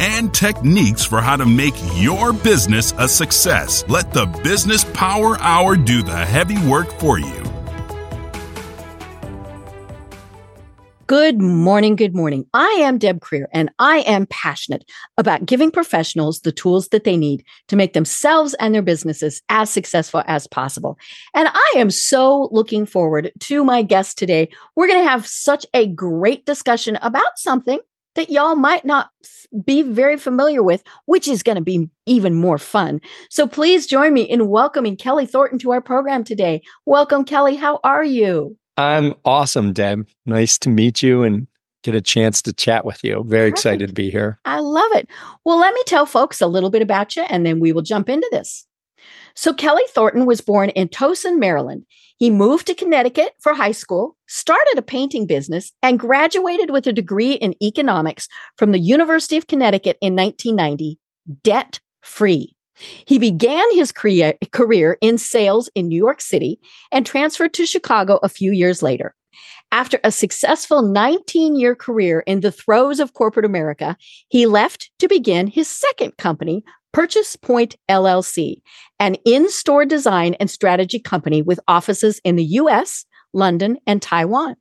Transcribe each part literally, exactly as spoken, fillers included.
and techniques for how to make your business a success. Let the Business Power Hour do the heavy work for you. Good morning, good morning. I am Deb Krier, and I am passionate about giving professionals the tools that they need to make themselves and their businesses as successful as possible. And I am so looking forward to my guest today. We're going to have such a great discussion about something that y'all might not be very familiar with, which is going to be even more fun. So please join me in welcoming Kelley Thornton to our program today. Welcome, Kelley. How are you? I'm awesome, Deb. Nice to meet you and get a chance to chat with you. Very Perfect. Excited to be here. I love it. Well, let me tell folks a little bit about you, and then we will jump into this. So Kelley Thornton was born in Towson, Maryland. He moved to Connecticut for high school, started a painting business, and graduated with a degree in economics from the University of Connecticut in nineteen ninety, debt-free. He began his crea- career in sales in New York City and transferred to Chicago a few years later. After a successful nineteen-year career in the throes of corporate America, he left to begin his second company, Purchase Point L L C, an in-store design and strategy company with offices in the U S, London, and Taiwan.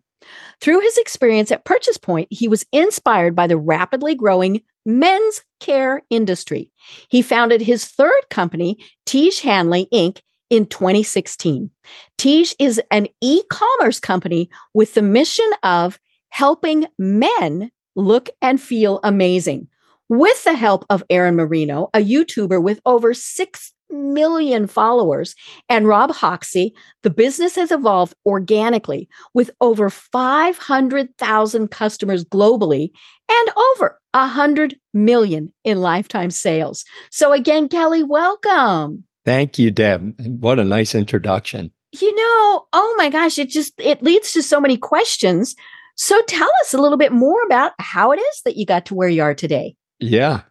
Through his experience at Purchase Point, he was inspired by the rapidly growing men's care industry. He founded his third company, Tiege Hanley Incorporated, in twenty sixteen. Tiege is an e-commerce company with the mission of helping men look and feel amazing. With the help of Aaron Marino, a YouTuber with over six million followers, and Rob Hoxie, the business has evolved organically with over five hundred thousand customers globally and over one hundred million in lifetime sales. So again, Kelley, welcome. Thank you, Deb. What a nice introduction. You know, oh my gosh, it just, it leads to so many questions. So tell us a little bit more about how it is that you got to where you are today. Yeah.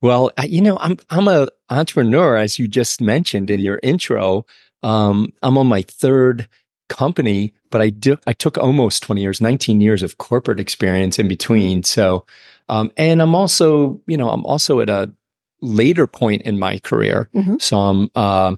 Well, you know, I'm I'm a entrepreneur, as you just mentioned in your intro. Um, I'm on my third company, but I do, I took almost twenty years, nineteen years of corporate experience in between. So, um, and I'm also, you know, I'm also at a later point in my career. Mm-hmm. So I'm, uh,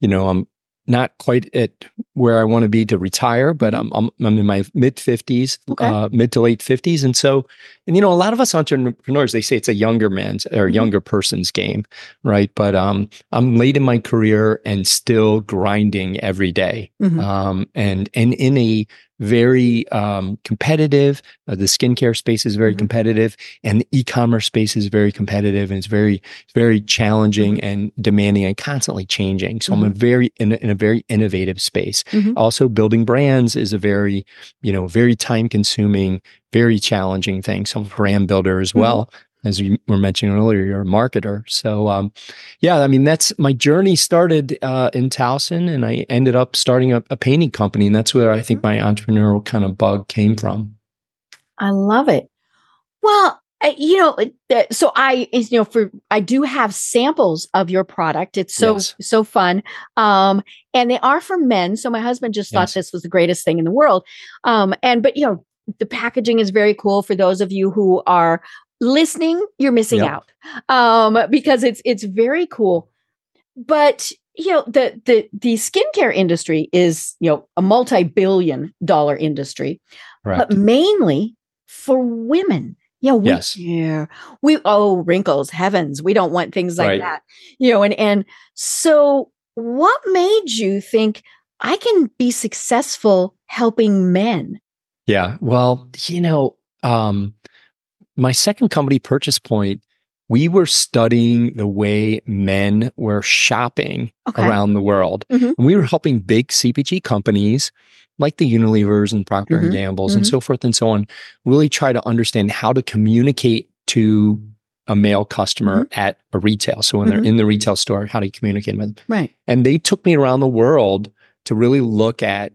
you know, I'm not quite at where I want to be to retire, but I'm I'm, I'm in my mid fifties, okay. uh, mid to late fifties, and so. And, you know, a lot of us entrepreneurs, they say it's a younger man's or younger person's game, right? But um, I'm late in my career and still grinding every day. Mm-hmm. Um, and and in a very um, competitive, uh, the skincare space is very mm-hmm. competitive, and the e-commerce space is very competitive, and it's very, very challenging mm-hmm. and demanding and constantly changing. So mm-hmm. I'm a very in a, in a very innovative space. Mm-hmm. Also, building brands is a very, you know, very time-consuming, very challenging thing. So I'm a brand builder as well, mm-hmm. as you were mentioning earlier, you're a marketer. So um, yeah, I mean, that's my journey started uh, in Towson, and I ended up starting a, a painting company. And that's where I think my entrepreneurial kind of bug came from. I love it. Well, you know, so I, you know, for, I do have samples of your product. It's so, yes. so fun. Um, and they are for men. So my husband just thought yes. this was the greatest thing in the world. Um, and, but you know, the packaging is very cool. For those of you who are listening, you're missing yep. out um, because it's it's very cool. But you know, the the the skincare industry is, you know, a multi-billion dollar industry, right. But mainly for women. You know, we yes. care. We oh wrinkles, heavens, we don't want things like right. that. You know, and and so what made you think I can be successful helping men? Yeah. Well, you know, um, my second company, Purchase Point, we were studying the way men were shopping okay. around the world. Mm-hmm. And we were helping big C P G companies like the Unilevers and Procter mm-hmm. and Gamble's mm-hmm. and so forth and so on, really try to understand how to communicate to a male customer mm-hmm. at a retail. So when mm-hmm. they're in the retail store, how do you communicate with them? Right. And they took me around the world to really look at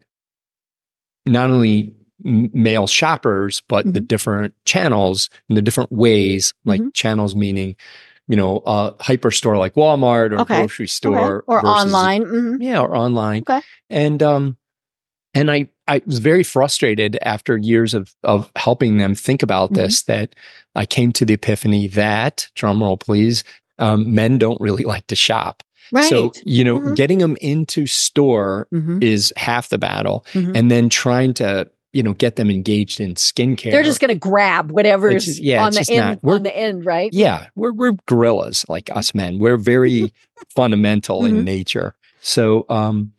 not only male shoppers, but mm-hmm. the different channels and the different ways, like mm-hmm. channels meaning, you know, a hyperstore like Walmart or okay. a grocery store. Okay. Or versus, online. Mm-hmm. Yeah, or online. Okay. And um, and I, I was very frustrated after years of of helping them think about mm-hmm. this, that I came to the epiphany that, drumroll please, um, men don't really like to shop. Right. So, you know, mm-hmm. getting them into store mm-hmm. is half the battle. Mm-hmm. And then trying to, you know, get them engaged in skincare. They're just going to grab whatever's is, yeah, on the end, on the end, right? Yeah. We're, we're gorillas, like us men. We're very fundamental mm-hmm. in nature. So, um,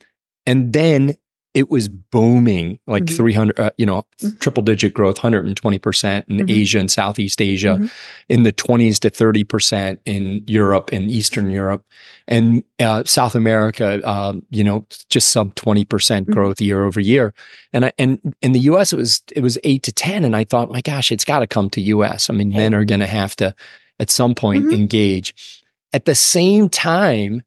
and then it was booming, like mm-hmm. three hundred, uh, you know, mm-hmm. triple digit growth, one hundred twenty percent in mm-hmm. Asia and Southeast Asia, mm-hmm. in the twenties to thirty percent in Europe and Eastern Europe. And uh, South America, um, you know, just sub twenty percent growth mm-hmm. year over year. And I, and in the U S, it was it was eight to ten. And I thought, my gosh, it's got to come to U S. I mean, yeah. men are going to have to, at some point, mm-hmm. engage. At the same time,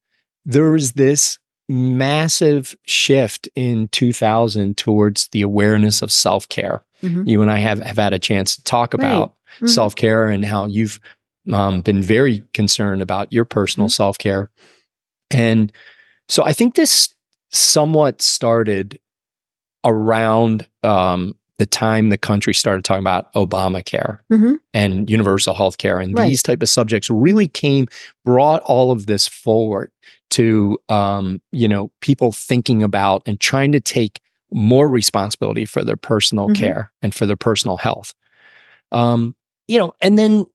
there was this massive shift in two thousand towards the awareness of self-care. Mm-hmm. You and I have, have had a chance to talk about right. mm-hmm. self-care and how you've um, been very concerned about your personal mm-hmm. self-care. And so I think this somewhat started around um, the time the country started talking about Obamacare mm-hmm. and universal health care. And right. these type of subjects really came, brought all of this forward to, um, you know, people thinking about and trying to take more responsibility for their personal mm-hmm. care and for their personal health. Um, you know, and then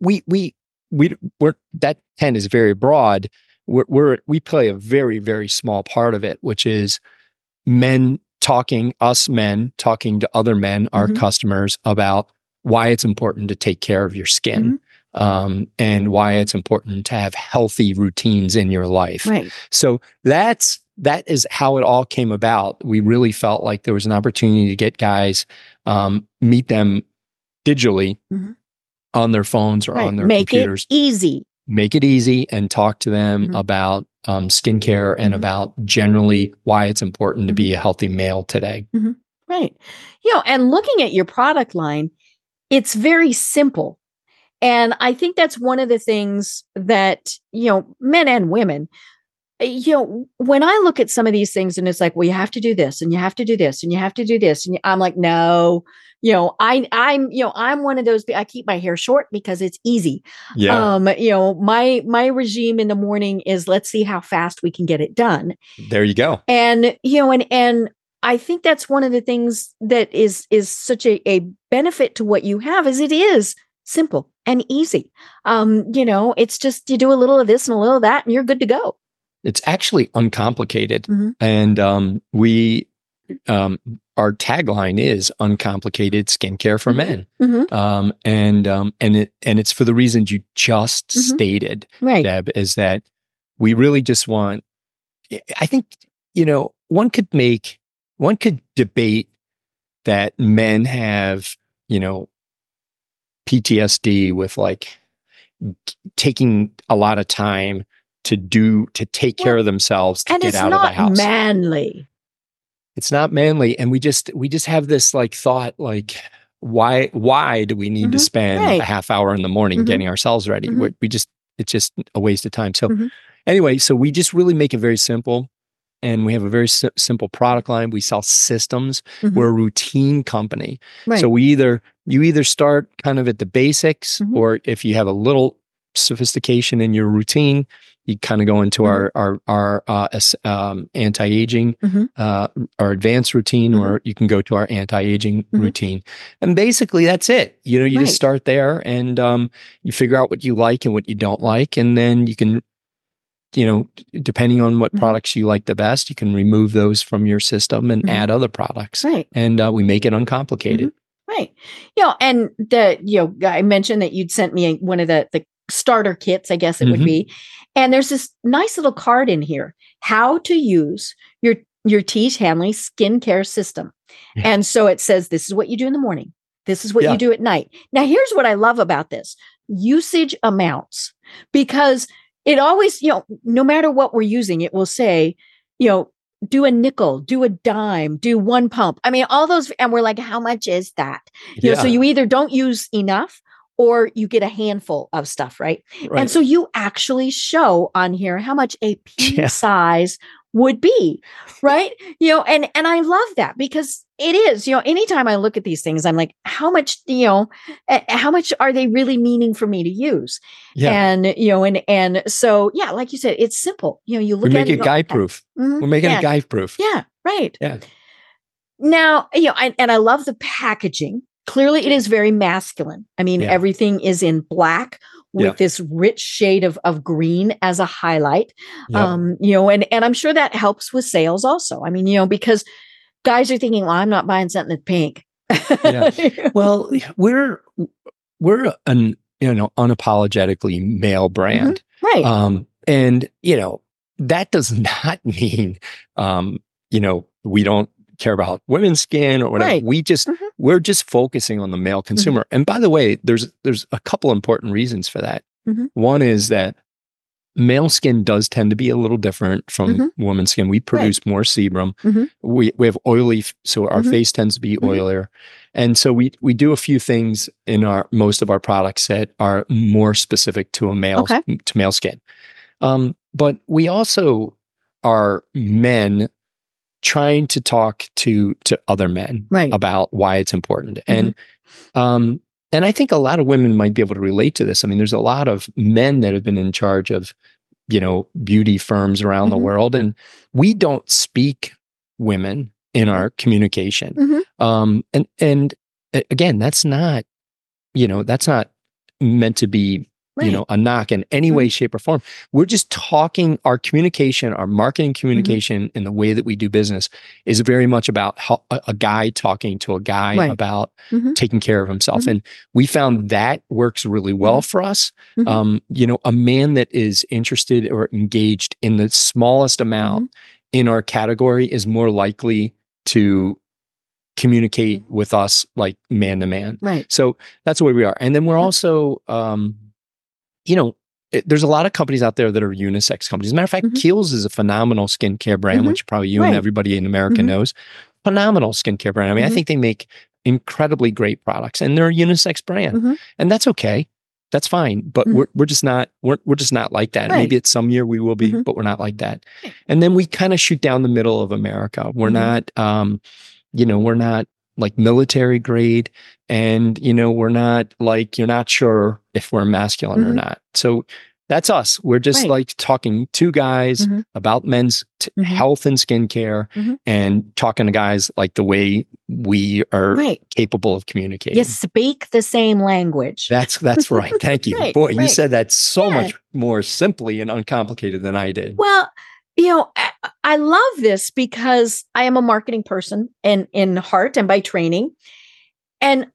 we, we, we, we're, that tent is very broad. We're, we're, we play a very, very small part of it, which is men talking, us men talking to other men, our mm-hmm. customers, about why it's important to take care of your skin mm-hmm. um, and why it's important to have healthy routines in your life. Right. So that's that is how it all came about. We really felt like there was an opportunity to get guys, um, meet them digitally mm-hmm. on their phones or right. on their Make computers. Make it easy. Make it easy and talk to them mm-hmm. about um, skincare and mm-hmm. about generally why it's important mm-hmm. to be a healthy male today. Mm-hmm. Right. You know, and looking at your product line, it's very simple. And I think that's one of the things that, you know, men and women, you know, when I look at some of these things and it's like, well, you have to do this and you have to do this and you have to do this. And I'm like, no, you know, I, I'm, you know, I'm one of those, I keep my hair short because it's easy. Yeah. Um, you know, my, my regime in the morning is let's see how fast we can get it done. There you go. And, you know, and, and I think that's one of the things that is, is such a, a benefit to what you have is it is simple and easy. Um, you know, it's just, you do a little of this and a little of that and you're good to go. It's actually uncomplicated. Mm-hmm. And um, we, um, our tagline is uncomplicated skincare for men. Mm-hmm. Um, and um, and it and it's for the reasons you just mm-hmm. stated, right. Deb, is that we really just want, I think, you know, one could make, one could debate that men have, you know, P T S D with like taking a lot of time to do, to take care well, of themselves, to get out of the house. And it's not manly. It's not manly. And we just, we just have this like thought, like, why, why do we need mm-hmm. to spend right. a half hour in the morning mm-hmm. getting ourselves ready? Mm-hmm. We just, it's just a waste of time. So mm-hmm. anyway, so we just really make it very simple. And we have a very si- simple product line. We sell systems. Mm-hmm. We're a routine company. Right. So we either, you either start kind of at the basics mm-hmm. or if you have a little sophistication in your routine, you kind of go into mm-hmm. our our, our uh, um, anti-aging, mm-hmm. uh, our advanced routine, mm-hmm. or you can go to our anti-aging mm-hmm. routine. And basically that's it. You know, you right. just start there and um, you figure out what you like and what you don't like. And then you can, you know, depending on what mm-hmm. products you like the best, you can remove those from your system and mm-hmm. add other products. Right. And uh, we make it uncomplicated. Mm-hmm. Right. You know, and the, you know, I mentioned that you'd sent me one of the, the starter kits, I guess it mm-hmm. would be. And there's this nice little card in here, how to use your, your Tiege Hanley skincare system. Yeah. And so it says, this is what you do in the morning. This is what yeah. you do at night. Now, here's what I love about this, usage amounts, because it always, you know, no matter what we're using, it will say, you know, do a nickel, do a dime, do one pump. I mean, all those. And we're like, how much is that? You yeah. know, so you either don't use enough or you get a handful of stuff, right? right. And so you actually show on here how much a pea yeah. size would be, right? You know, and, and I love that because it is, you know, anytime I look at these things, I'm like, how much, you know, uh, how much are they really meaning for me to use? Yeah. And, you know, and, and so, yeah, like you said, it's simple. You know, you look we at it. We make it guy proof. Mm-hmm. We're making yeah. it guy proof. Yeah. Right. Yeah. Now, you know, I, and I love the packaging. Clearly, it is very masculine. I mean, yeah. everything is in black with yeah. this rich shade of, of green as a highlight, yeah. um, you know, and, and I'm sure that helps with sales also. I mean, you know, because guys are thinking, well, I'm not buying something that's pink. yeah. Well, we're, we're an, you know, unapologetically male brand. Mm-hmm. Right. Um, and, you know, that does not mean, um, you know, we don't care about women's skin or whatever. Right. We just, mm-hmm. we're just focusing on the male consumer. Mm-hmm. And by the way, there's, there's a couple important reasons for that. Mm-hmm. One is that male skin does tend to be a little different from mm-hmm. women's skin. We produce right. more sebum. Mm-hmm. We, we have oily, so our mm-hmm. face tends to be oilier. Mm-hmm. And so we, we do a few things in our, most of our products that are more specific to a male, okay. to male skin. Um, but we also are men trying to talk to to other men right. about why it's important. Mm-hmm. And um, and I think a lot of women might be able to relate to this. I mean, there's a lot of men that have been in charge of, you know, beauty firms around mm-hmm. the world. And we don't speak women in our communication. Mm-hmm. Um, and, and again, that's not, you know, that's not meant to be, right. you know, a knock in any way, shape, or form. We're just talking, our communication, our marketing communication mm-hmm. and the way that we do business is very much about how a, a guy talking to a guy right. about mm-hmm. taking care of himself. Mm-hmm. And we found that works really well for us. Mm-hmm. Um, you know, a man that is interested or engaged in the smallest amount mm-hmm. in our category is more likely to communicate with us like man to man. Right. So that's where we are. And then we're also, um, you know, it, there's a lot of companies out there that are unisex companies. As a matter of fact, mm-hmm. Kiehl's is a phenomenal skincare brand, mm-hmm. which probably you right. and everybody in America mm-hmm. knows. Phenomenal skincare brand. I mean, mm-hmm. I think they make incredibly great products, and they're a unisex brand, mm-hmm. and that's okay. That's fine. But mm-hmm. we're we're just not we're we're just not like that. Right. Maybe it's some year we will be, mm-hmm. but we're not like that. And then we kind of shoot down the middle of America. We're mm-hmm. not, um, you know, we're not like military grade. And, you know, we're not like, you're not sure if we're masculine mm-hmm. or not. So that's us. We're just right. like talking to guys mm-hmm. about men's t- mm-hmm. health and skincare mm-hmm. and talking to guys like the way we are right. capable of communicating. You speak the same language. That's that's right. Thank you. right, Boy, right. you said that so yeah. much more simply and uncomplicated than I did. Well, you know, I love this because I am a marketing person in, in heart and by training. And,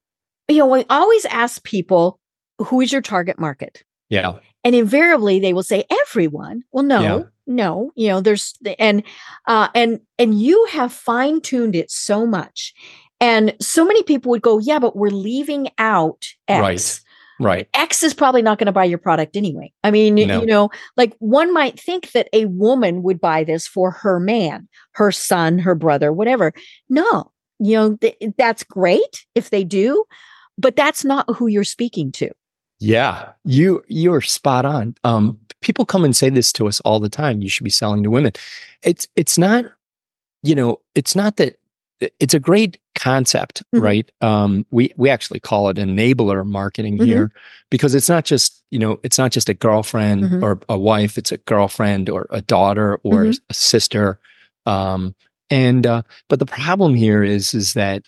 you know, we always ask people, who is your target market? Yeah. And invariably they will say, everyone. Well, no, yeah. no, you know, there's, and, uh, and, and you have fine tuned it so much. And so many people would go, yeah, but we're leaving out X. Right. Right. X is probably not going to buy your product anyway. I mean, no. you know, like one might think that a woman would buy this for her man, her son, her brother, whatever. No, you know, th- that's great if they do, but that's not who you're speaking to. Yeah, you, you're spot on. Um, people come and say this to us all the time. You should be selling to women. It's, it's not, you know, it's not that. It's a great concept, mm-hmm. right? Um, we we actually call it enabler marketing mm-hmm. here, because it's not just, you know, it's not just a girlfriend mm-hmm. or a wife. It's a girlfriend or a daughter or mm-hmm. a sister. Um, and uh, but the problem here is is that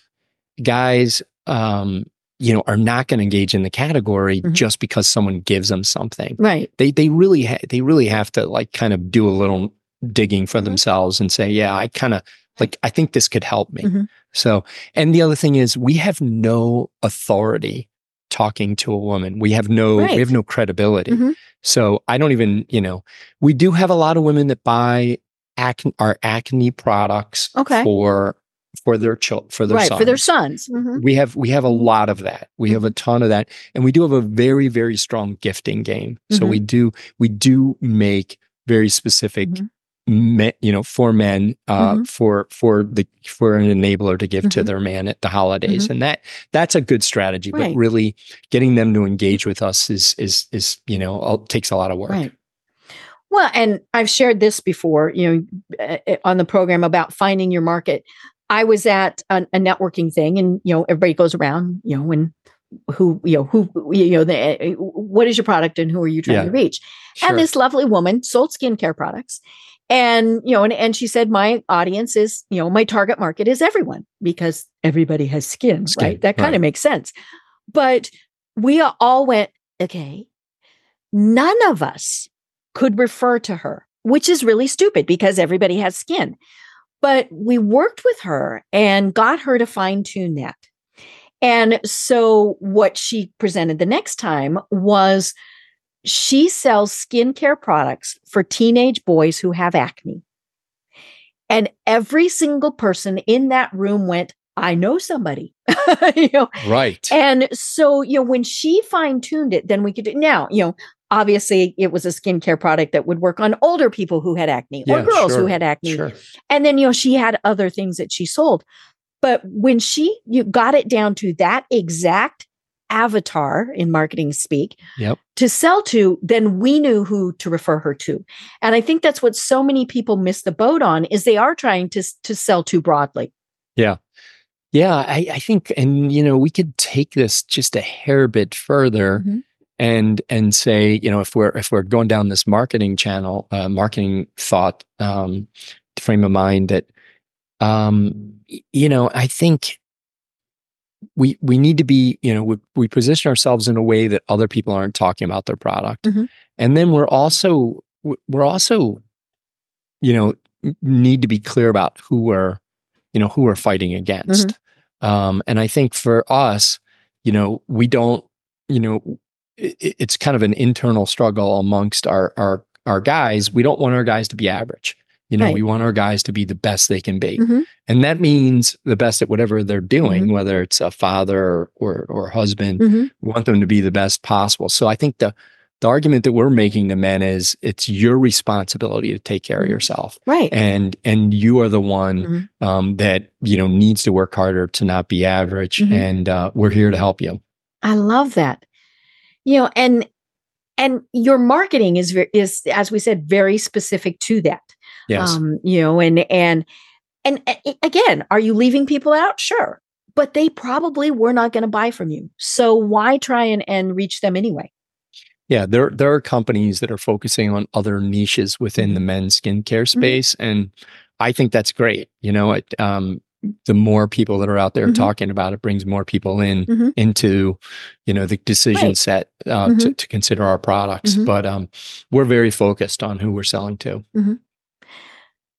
guys, um, you know, are not going to engage in the category mm-hmm. just because someone gives them something. Right? They they really ha- they really have to like kind of do a little digging for mm-hmm. themselves and say, yeah, I kind of. Like, I think this could help me. Mm-hmm. So, and the other thing is we have no authority talking to a woman. We have no, right. we have no credibility. Mm-hmm. So I don't even, you know, we do have a lot of women that buy acne, our acne products okay. for, for their children, for their right, sons. for their sons. Mm-hmm. We have, we have a lot of that. We have a ton of that. And we do have a very, very strong gifting game. So mm-hmm. we do, we do make very specific mm-hmm. me, you know, for men, uh, mm-hmm. for for the for an enabler to give mm-hmm. to their man at the holidays, mm-hmm. and that that's a good strategy. Right. But really, getting them to engage with us is is is you know takes a lot of work. Right. Well, and I've shared this before, you know, on the program about finding your market. I was at a, a networking thing, and you know, everybody goes around, you know, and who, you know, who, you know, the, what is your product and who are you trying yeah. to reach? Sure. And this lovely woman sold skincare products, and you know, and and she said, my audience is, you know, my target market is everyone because everybody has skin, skin right? That kind right. of makes sense. But we all went, okay, none of us could refer to her, which is really stupid because everybody has skin. But we worked with her and got her to fine-tune that. And so what she presented the next time was she sells skincare products for teenage boys who have acne. And every single person in that room went, I know somebody. You know? Right. And so, you know, when she fine-tuned it, then we could do now, you know, obviously, it was a skincare product that would work on older people who had acne or yeah, girls sure, who had acne. Sure. And then, you know, she had other things that she sold. But when she you got it down to that exact avatar in marketing speak yep. to sell to, then we knew who to refer her to. And I think that's what so many people miss the boat on is they are trying to, to sell too broadly. Yeah. Yeah. I, I think, and, you know, we could take this just a hair bit further. Mm-hmm. And and say, you know, if we're if we're going down this marketing channel, uh, marketing thought um, frame of mind, that um, you know, I think we we need to be, you know, we, we position ourselves in a way that other people aren't talking about their product, mm-hmm. and then we're also we're also, you know, need to be clear about who we're, you know, who we're fighting against. Mm-hmm. Um, and I think for us, you know, we don't, you know. It's kind of an internal struggle amongst our, our, our guys. We don't want our guys to be average. You know, right. we want our guys to be the best they can be. Mm-hmm. And that means the best at whatever they're doing, mm-hmm. whether it's a father or, or husband, mm-hmm. we want them to be the best possible. So I think the, the argument that we're making to men is it's your responsibility to take care of yourself. Right. And, and you are the one mm-hmm. um, that, you know, needs to work harder to not be average. Mm-hmm. And uh, we're here to help you. I love that. You know, and and your marketing is is as we said very specific to that. Yes. Um, you know, and and and again, are you leaving people out? Sure, but they probably were not going to buy from you. So why try and, and reach them anyway? Yeah, there there are companies that are focusing on other niches within the men's skincare space, mm-hmm. and I think that's great. You know, it, um, the more people that are out there mm-hmm. talking about it brings more people in mm-hmm. into, you know, the decision right. set uh, mm-hmm. to, to consider our products. Mm-hmm. But um, we're very focused on who we're selling to. Mm-hmm.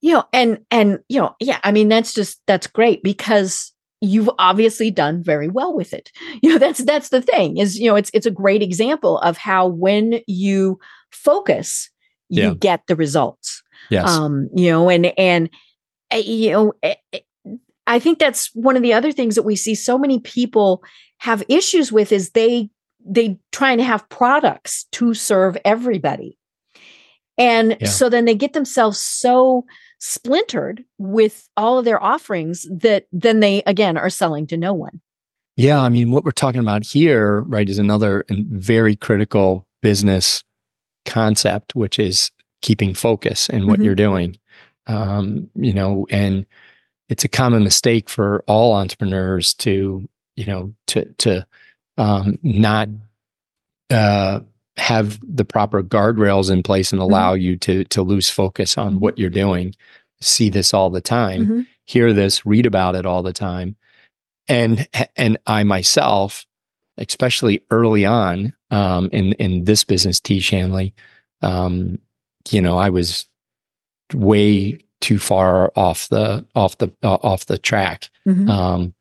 You know, and, and, you know, yeah, I mean, that's just, that's great because you've obviously done very well with it. You know, that's, that's the thing is, you know, it's, it's a great example of how when you focus, you yeah. get the results. Yes. Um, you know, and, and, uh, you know, uh, I think that's one of the other things that we see so many people have issues with is they they trying to have products to serve everybody. And yeah. so then they get themselves so splintered with all of their offerings that then they, again, are selling to no one. Yeah. I mean, what we're talking about here, right, is another very critical business concept, which is keeping focus in what mm-hmm. you're doing, um, you know, and it's a common mistake for all entrepreneurs to, you know, to to um, not uh, have the proper guardrails in place and allow mm-hmm. you to to lose focus on what you're doing. See this all the time, mm-hmm. hear this, read about it all the time, and and I myself, especially early on um, in in this business, Tiege Hanley, um, you know, I was way too far off the off the uh, off the track, mm-hmm. um,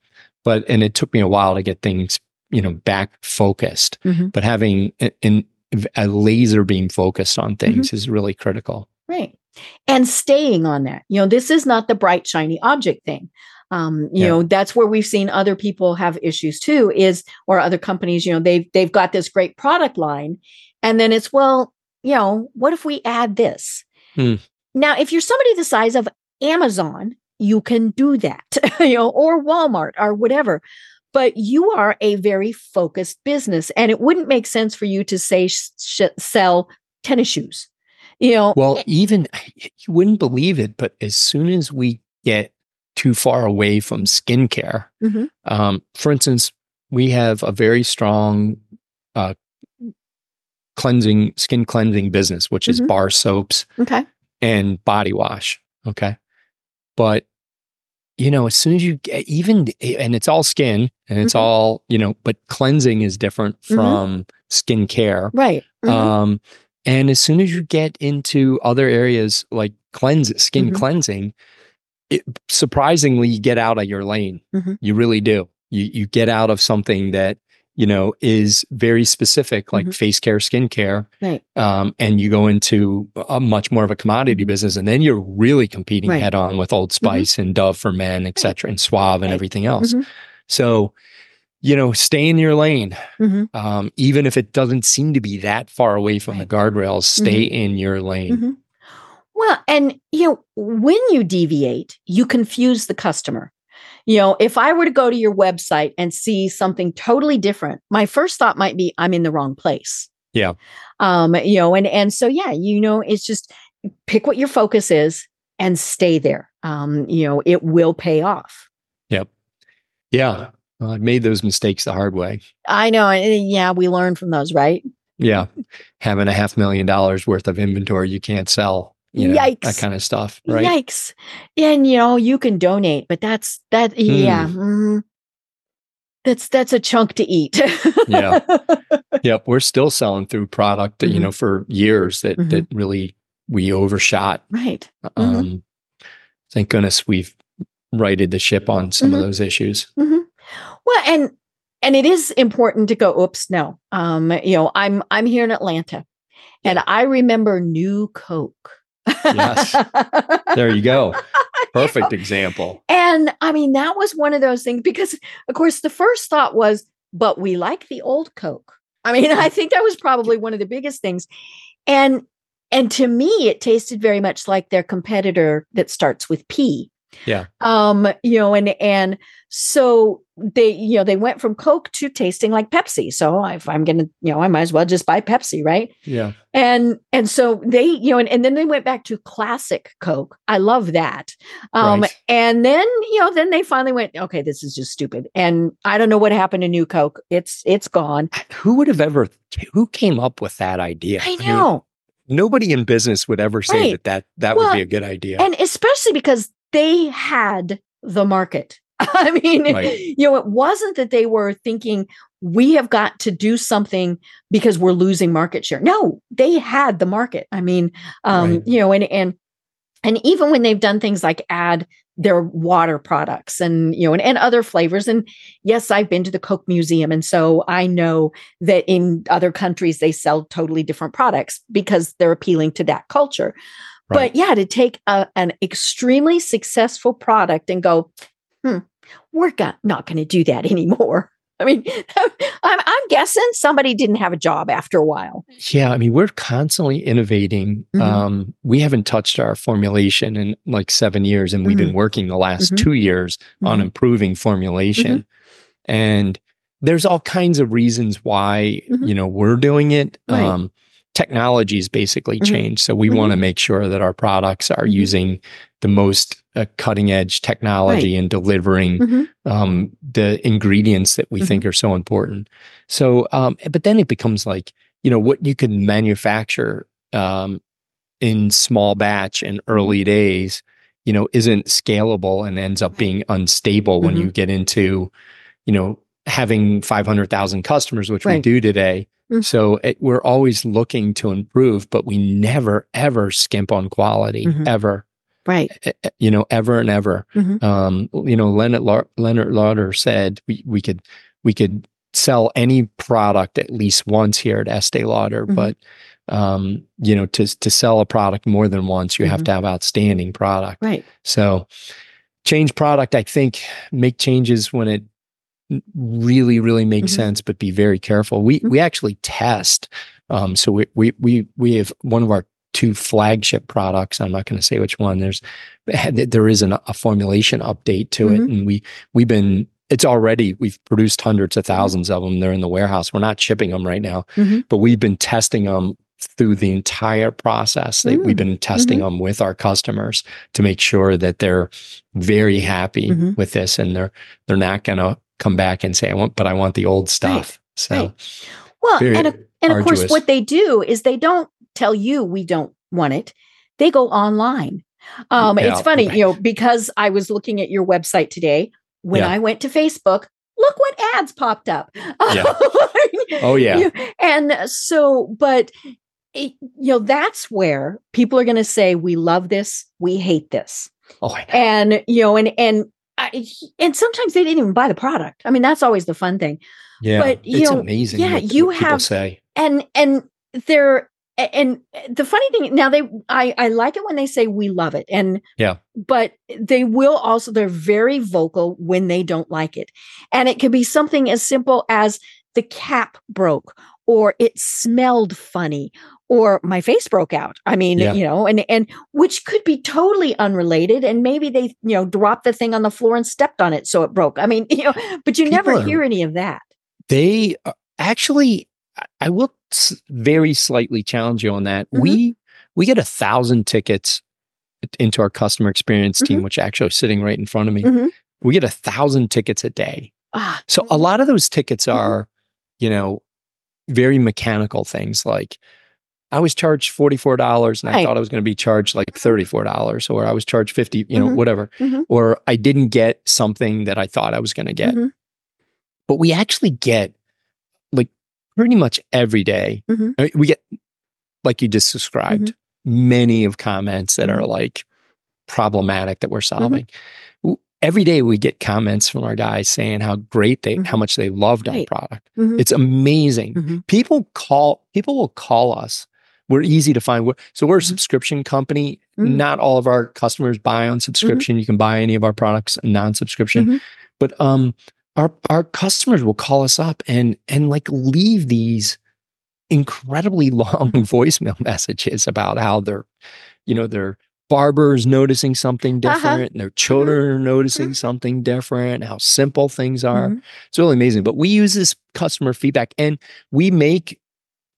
but and it took me a while to get things, you know, back focused. Mm-hmm. But having a, an, a laser beam focused on things mm-hmm. is really critical, right? And staying on that, you know, this is not the bright shiny object thing. Um, you yeah. know, that's where we've seen other people have issues too, is or other companies. You know, they've they've got this great product line, and then it's well, you know, what if we add this? Mm. Now, if you're somebody the size of Amazon, you can do that, you know, or Walmart or whatever. But you are a very focused business, and it wouldn't make sense for you to say sh- sh- sell tennis shoes. You know, well, even you wouldn't believe it, but as soon as we get too far away from skincare, mm-hmm. um, for instance, we have a very strong uh, cleansing, skin cleansing business, which mm-hmm. is bar soaps okay. and body wash. Okay. But, you know, as soon as you get even, and it's all skin and it's mm-hmm. all, you know, but cleansing is different from mm-hmm. skincare. Right. Mm-hmm. Um, and as soon as you get into other areas like cleanse, skin mm-hmm. cleansing, it, surprisingly, you get out of your lane. Mm-hmm. You really do. You you get out of something that, you know, is very specific, like mm-hmm. face care, skin care. Right. Um, and you go into a much more of a commodity business. And then you're really competing right. head on with Old Spice mm-hmm. and Dove for Men, et cetera, and Suave and right. everything else. Mm-hmm. So, you know, stay in your lane. Mm-hmm. Um, even if it doesn't seem to be that far away from right. the guardrails, stay mm-hmm. in your lane. Mm-hmm. Well, and, you know, when you deviate, you confuse the customer. You know, if I were to go to your website and see something totally different, my first thought might be, I'm in the wrong place. Yeah. Um, you know, and, and so, yeah, you know, it's just pick what your focus is and stay there. Um, you know, it will pay off. Yep. Yeah. Well, I made those mistakes the hard way. I know. Yeah. We learn from those, right? Yeah. Having a half million dollars worth of inventory you can't sell. You know, yikes. That kind of stuff, right? Yikes. And, you know, you can donate, but that's, that, mm. yeah. Mm, that's, that's a chunk to eat. yeah. Yep. We're still selling through product, that, mm-hmm. you know, for years that, mm-hmm. that really we overshot. Right. Um, mm-hmm. Thank goodness we've righted the ship on some mm-hmm. of those issues. Mm-hmm. Well, and, and it is important to go, oops, no. Um, you know, I'm, I'm here in Atlanta and I remember New Coke. Yes. There you go. Perfect you know? Example. And I mean, that was one of those things because, of course, the first thought was, but we like the old Coke. I mean, I think that was probably one of the biggest things. And and to me, it tasted very much like their competitor that starts with P. Yeah. Um, you know, and and so they, you know, they went from Coke to tasting like Pepsi. So if I'm going to, you know, I might as well just buy Pepsi, right? Yeah. And and so they, you know, and, and then they went back to classic Coke. I love that. Um, right. And then, you know, then they finally went, okay, this is just stupid. And I don't know what happened to New Coke. It's it's gone. Who would have ever, who came up with that idea? I know. I mean, nobody in business would ever say right. that that, that well, would be a good idea. And especially because they had the market. I mean, right. you know, it wasn't that they were thinking we have got to do something because we're losing market share. No, they had the market. I mean, um, right. you know, and, and, and even when they've done things like add their water products and, you know, and, and other flavors. And yes, I've been to the Coke Museum. And so I know that in other countries, they sell totally different products because they're appealing to that culture. Right. But yeah, to take a, an extremely successful product and go, hmm, we're got, not going to do that anymore. I mean, I'm, I'm guessing somebody didn't have a job after a while. Yeah. I mean, we're constantly innovating. Mm-hmm. Um, we haven't touched our formulation in like seven years, and mm-hmm. we've been working the last mm-hmm. two years mm-hmm. on improving formulation. Mm-hmm. And there's all kinds of reasons why, mm-hmm. you know, we're doing it. Right. Um, technology's basically mm-hmm. changed. So we mm-hmm. want to make sure that our products are mm-hmm. using the most uh, cutting edge technology right. and delivering mm-hmm. um, the ingredients that we mm-hmm. think are so important. So, um, but then it becomes like, you know, what you can manufacture um, in small batch and early days, you know, isn't scalable and ends up being unstable mm-hmm. when you get into, you know, having five hundred thousand customers, which right. we do today. Mm-hmm. So it, we're always looking to improve, but we never, ever skimp on quality, mm-hmm. ever. Right. You know, ever and ever. Mm-hmm. Um, you know, Leonard La- Leonard Lauder said we, we could we could sell any product at least once here at Estée Lauder, mm-hmm. but, um, you know, to to sell a product more than once, you mm-hmm. have to have outstanding product. Right. So change product, I think, make changes when it really, really makes mm-hmm. sense, but be very careful. We mm-hmm. we actually test. Um, so we we we we have one of our two flagship products. I'm not going to say which one. There's there is an, a formulation update to mm-hmm. it, and we we've been. It's already, we've produced hundreds of thousands of them. They're in the warehouse. We're not shipping them right now, mm-hmm. but we've been testing them through the entire process. They, mm-hmm. We've been testing mm-hmm. them with our customers to make sure that they're very happy mm-hmm. with this, and they're they're not going to come back and say, "I want, but I want the old stuff." Right. So, right. well, and, a, and of course, what they do is they don't tell you we don't want it. They go online. Um, yeah. It's funny, you know, because I was looking at your website today. When yeah. I went to Facebook, look what ads popped up. Yeah. Oh, yeah. And so, but, it, you know, that's where people are going to say, we love this, we hate this. Oh, I know. And, you know, and, and, I, and sometimes they didn't even buy the product. I mean, that's always the fun thing. Yeah. But, you it's know, amazing. Yeah. What, you what have, say. and, and they're, and the funny thing now, they, I, I like it when they say we love it, and yeah, but they will also, they're very vocal when they don't like it. And it could be something as simple as the cap broke, or it smelled funny, or my face broke out. I mean, yeah. you know, and, and which could be totally unrelated. And maybe they, you know, dropped the thing on the floor and stepped on it, so it broke. I mean, you know, but you People never are, hear any of that. They actually, I will very slightly challenge you on that. Mm-hmm. We we get a thousand tickets into our customer experience team, mm-hmm. which actually is sitting right in front of me. Mm-hmm. We get a thousand tickets a day. Ah, so mm-hmm. a lot of those tickets are, mm-hmm. you know, very mechanical things like I was charged forty-four dollars and I right. thought I was going to be charged like thirty-four dollars, or I was charged fifty dollars, you know, mm-hmm. whatever, mm-hmm. or I didn't get something that I thought I was going to get. Mm-hmm. But we actually get like pretty much every day. Mm-hmm. I mean, we get, like you just described, mm-hmm. many of comments that are like problematic that we're solving. Mm-hmm. Every day we get comments from our guys saying how great they, mm-hmm. how much they loved right. our product. Mm-hmm. It's amazing. Mm-hmm. People call, people will call us. We're easy to find. We're, so we're a mm-hmm. subscription company. Mm-hmm. Not all of our customers buy on subscription. Mm-hmm. You can buy any of our products non-subscription, mm-hmm. but, um, Our our customers will call us up and and like leave these incredibly long voicemail messages about how their, you know, their barber's noticing something different, uh-huh. and their children are noticing mm-hmm. something different, how simple things are. Mm-hmm. It's really amazing. But we use this customer feedback, and we make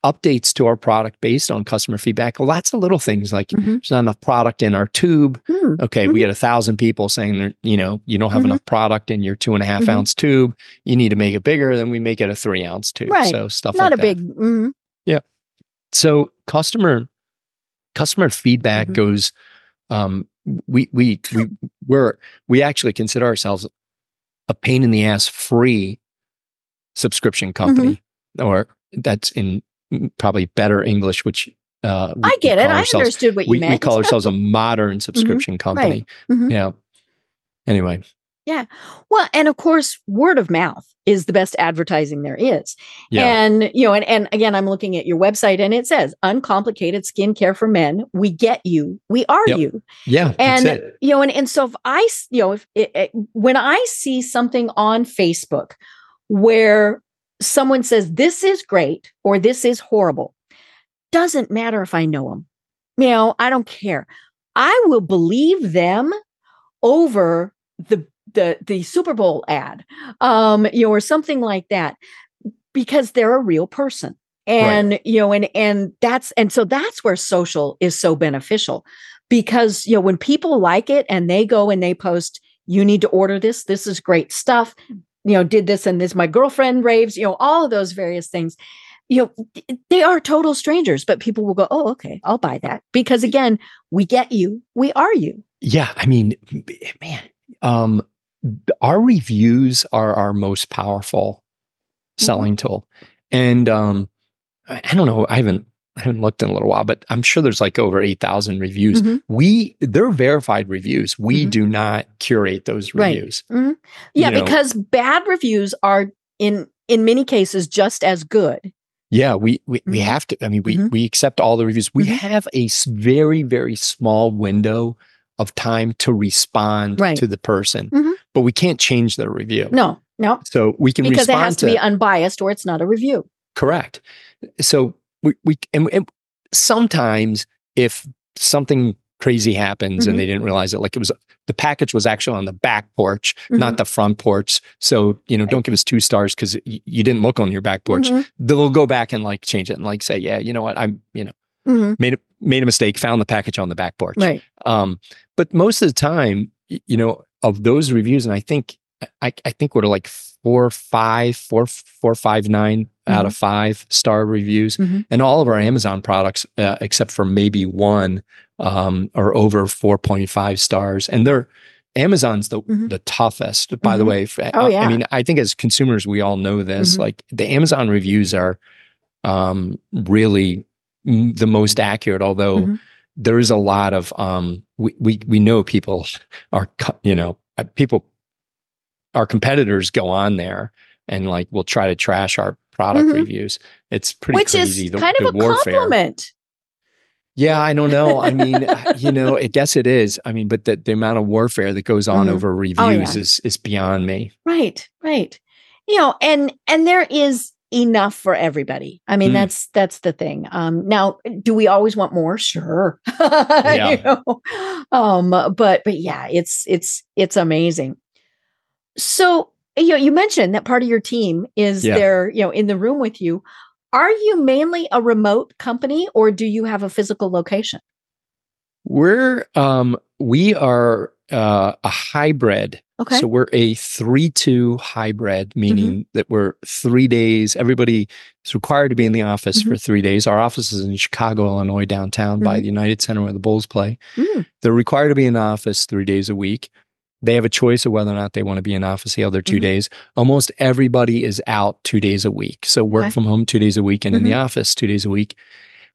updates to our product based on customer feedback. Lots of little things like mm-hmm. there's not enough product in our tube. Mm-hmm. Okay, mm-hmm. we get a thousand people saying, you know, you don't have mm-hmm. enough product in your two and a half mm-hmm. ounce tube. You need to make it bigger. Then we make it a three ounce tube. Right. So stuff not like that. Not a big. Mm-hmm. Yeah. So customer customer feedback mm-hmm. goes. Um, we we we we're we actually consider ourselves a pain in the ass free subscription company, mm-hmm. or that's in. Probably better English, which uh, I get it. I understood what you we, meant. We call ourselves a modern subscription mm-hmm, company. Right. Mm-hmm. Yeah. Anyway. Yeah. Well, and of course, word of mouth is the best advertising there is. Yeah. And, you know, and, and again, I'm looking at your website and it says uncomplicated skincare for men. We get you. We are yep. you. Yeah. And, that's it. You know, and, and so if I, you know, if it, it, when I see something on Facebook where someone says, this is great, or this is horrible, doesn't matter if I know them. You know, I don't care. I will believe them over the the, the Super Bowl ad, um, you know, or something like that, because they're a real person. And, right. you know, and and that's and so that's where social is so beneficial, because, you know, when people like it and they go and they post, you need to order this, this is great stuff. You know, did this and this, my girlfriend raves, you know, all of those various things, you know, they are total strangers, but people will go, oh, okay, I'll buy that. Because again, we get you, we are you. Yeah. I mean, man, um, our reviews are our most powerful selling mm-hmm. tool. And um, I don't know, I haven't, I haven't looked in a little while, but I'm sure there's like over eight thousand reviews. Mm-hmm. We, they're verified reviews. We mm-hmm. do not curate those reviews. Right. Mm-hmm. Yeah, you know, because bad reviews are in, in many cases just as good. Yeah, we, we, mm-hmm. we have to, I mean, we, mm-hmm. we accept all the reviews. We mm-hmm. have a very, very small window of time to respond right. to the person, mm-hmm. but we can't change their review. No, no. So we can because respond to- Because it has to, to be unbiased or it's not a review. Correct. So- We we and, and sometimes if something crazy happens mm-hmm. and they didn't realize it. Like it was, the package was actually on the back porch, mm-hmm. not the front porch. So, you know, right. don't give us two stars because y- you didn't look on your back porch. Mm-hmm. They'll go back and like change it and like say, yeah, you know what? I'm, you know, mm-hmm. made a, made a mistake, found the package on the back porch. Right. Um, but most of the time, you know, of those reviews, and I think, I, I think we're like four, five, four, four, five, nine mm-hmm. out of five star reviews. Mm-hmm. And all of our Amazon products, uh, except for maybe one, um, are over four point five stars. And they're, Amazon's the, mm-hmm. the toughest, by mm-hmm. the way. For, oh, yeah. I mean, I think as consumers, we all know this, mm-hmm. like the Amazon reviews are um, really the most accurate, although mm-hmm. there is a lot of, um, we, we, we know people are, you know, people, our competitors go on there and like will try to trash our product mm-hmm. reviews. It's pretty Which crazy. Which is the, kind the of a warfare. Compliment. Yeah, I don't know. I mean, you know, I guess it is. I mean, but the, the amount of warfare that goes on mm-hmm. over reviews oh, yeah. is is beyond me. Right, right. You know, and and there is enough for everybody. I mean, mm. that's that's the thing. Um, now, do we always want more? Sure. yeah. You know? Um, but but yeah, it's it's it's amazing. So, you know, you mentioned that part of your team is yeah. there, you know, in the room with you. Are you mainly a remote company or do you have a physical location? We're, um, we are uh, a hybrid. Okay. So we're a three two hybrid, meaning mm-hmm. that we're three days. Everybody is required to be in the office mm-hmm. for three days. Our office is in Chicago, Illinois, downtown mm-hmm. by the United Center where the Bulls play. Mm. They're required to be in the office three days a week. They have a choice of whether or not they want to be in office the other two mm-hmm. days. Almost everybody is out two days a week. So work okay. from home two days a week and mm-hmm. in the office two days a week.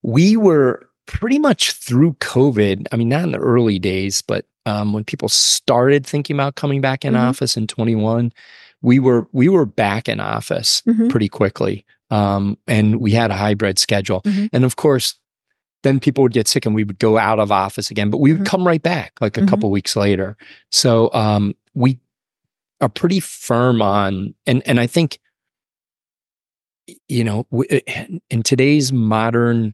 We were pretty much through COVID. I mean, not in the early days, but um, when people started thinking about coming back in mm-hmm. office in twenty-one, we were we were back in office mm-hmm. pretty quickly. Um, and we had a hybrid schedule. Mm-hmm. And of course, then people would get sick and we would go out of office again, but we would mm-hmm. come right back like a mm-hmm. couple weeks later. So um, we are pretty firm on, and and I think, you know, w- in today's modern,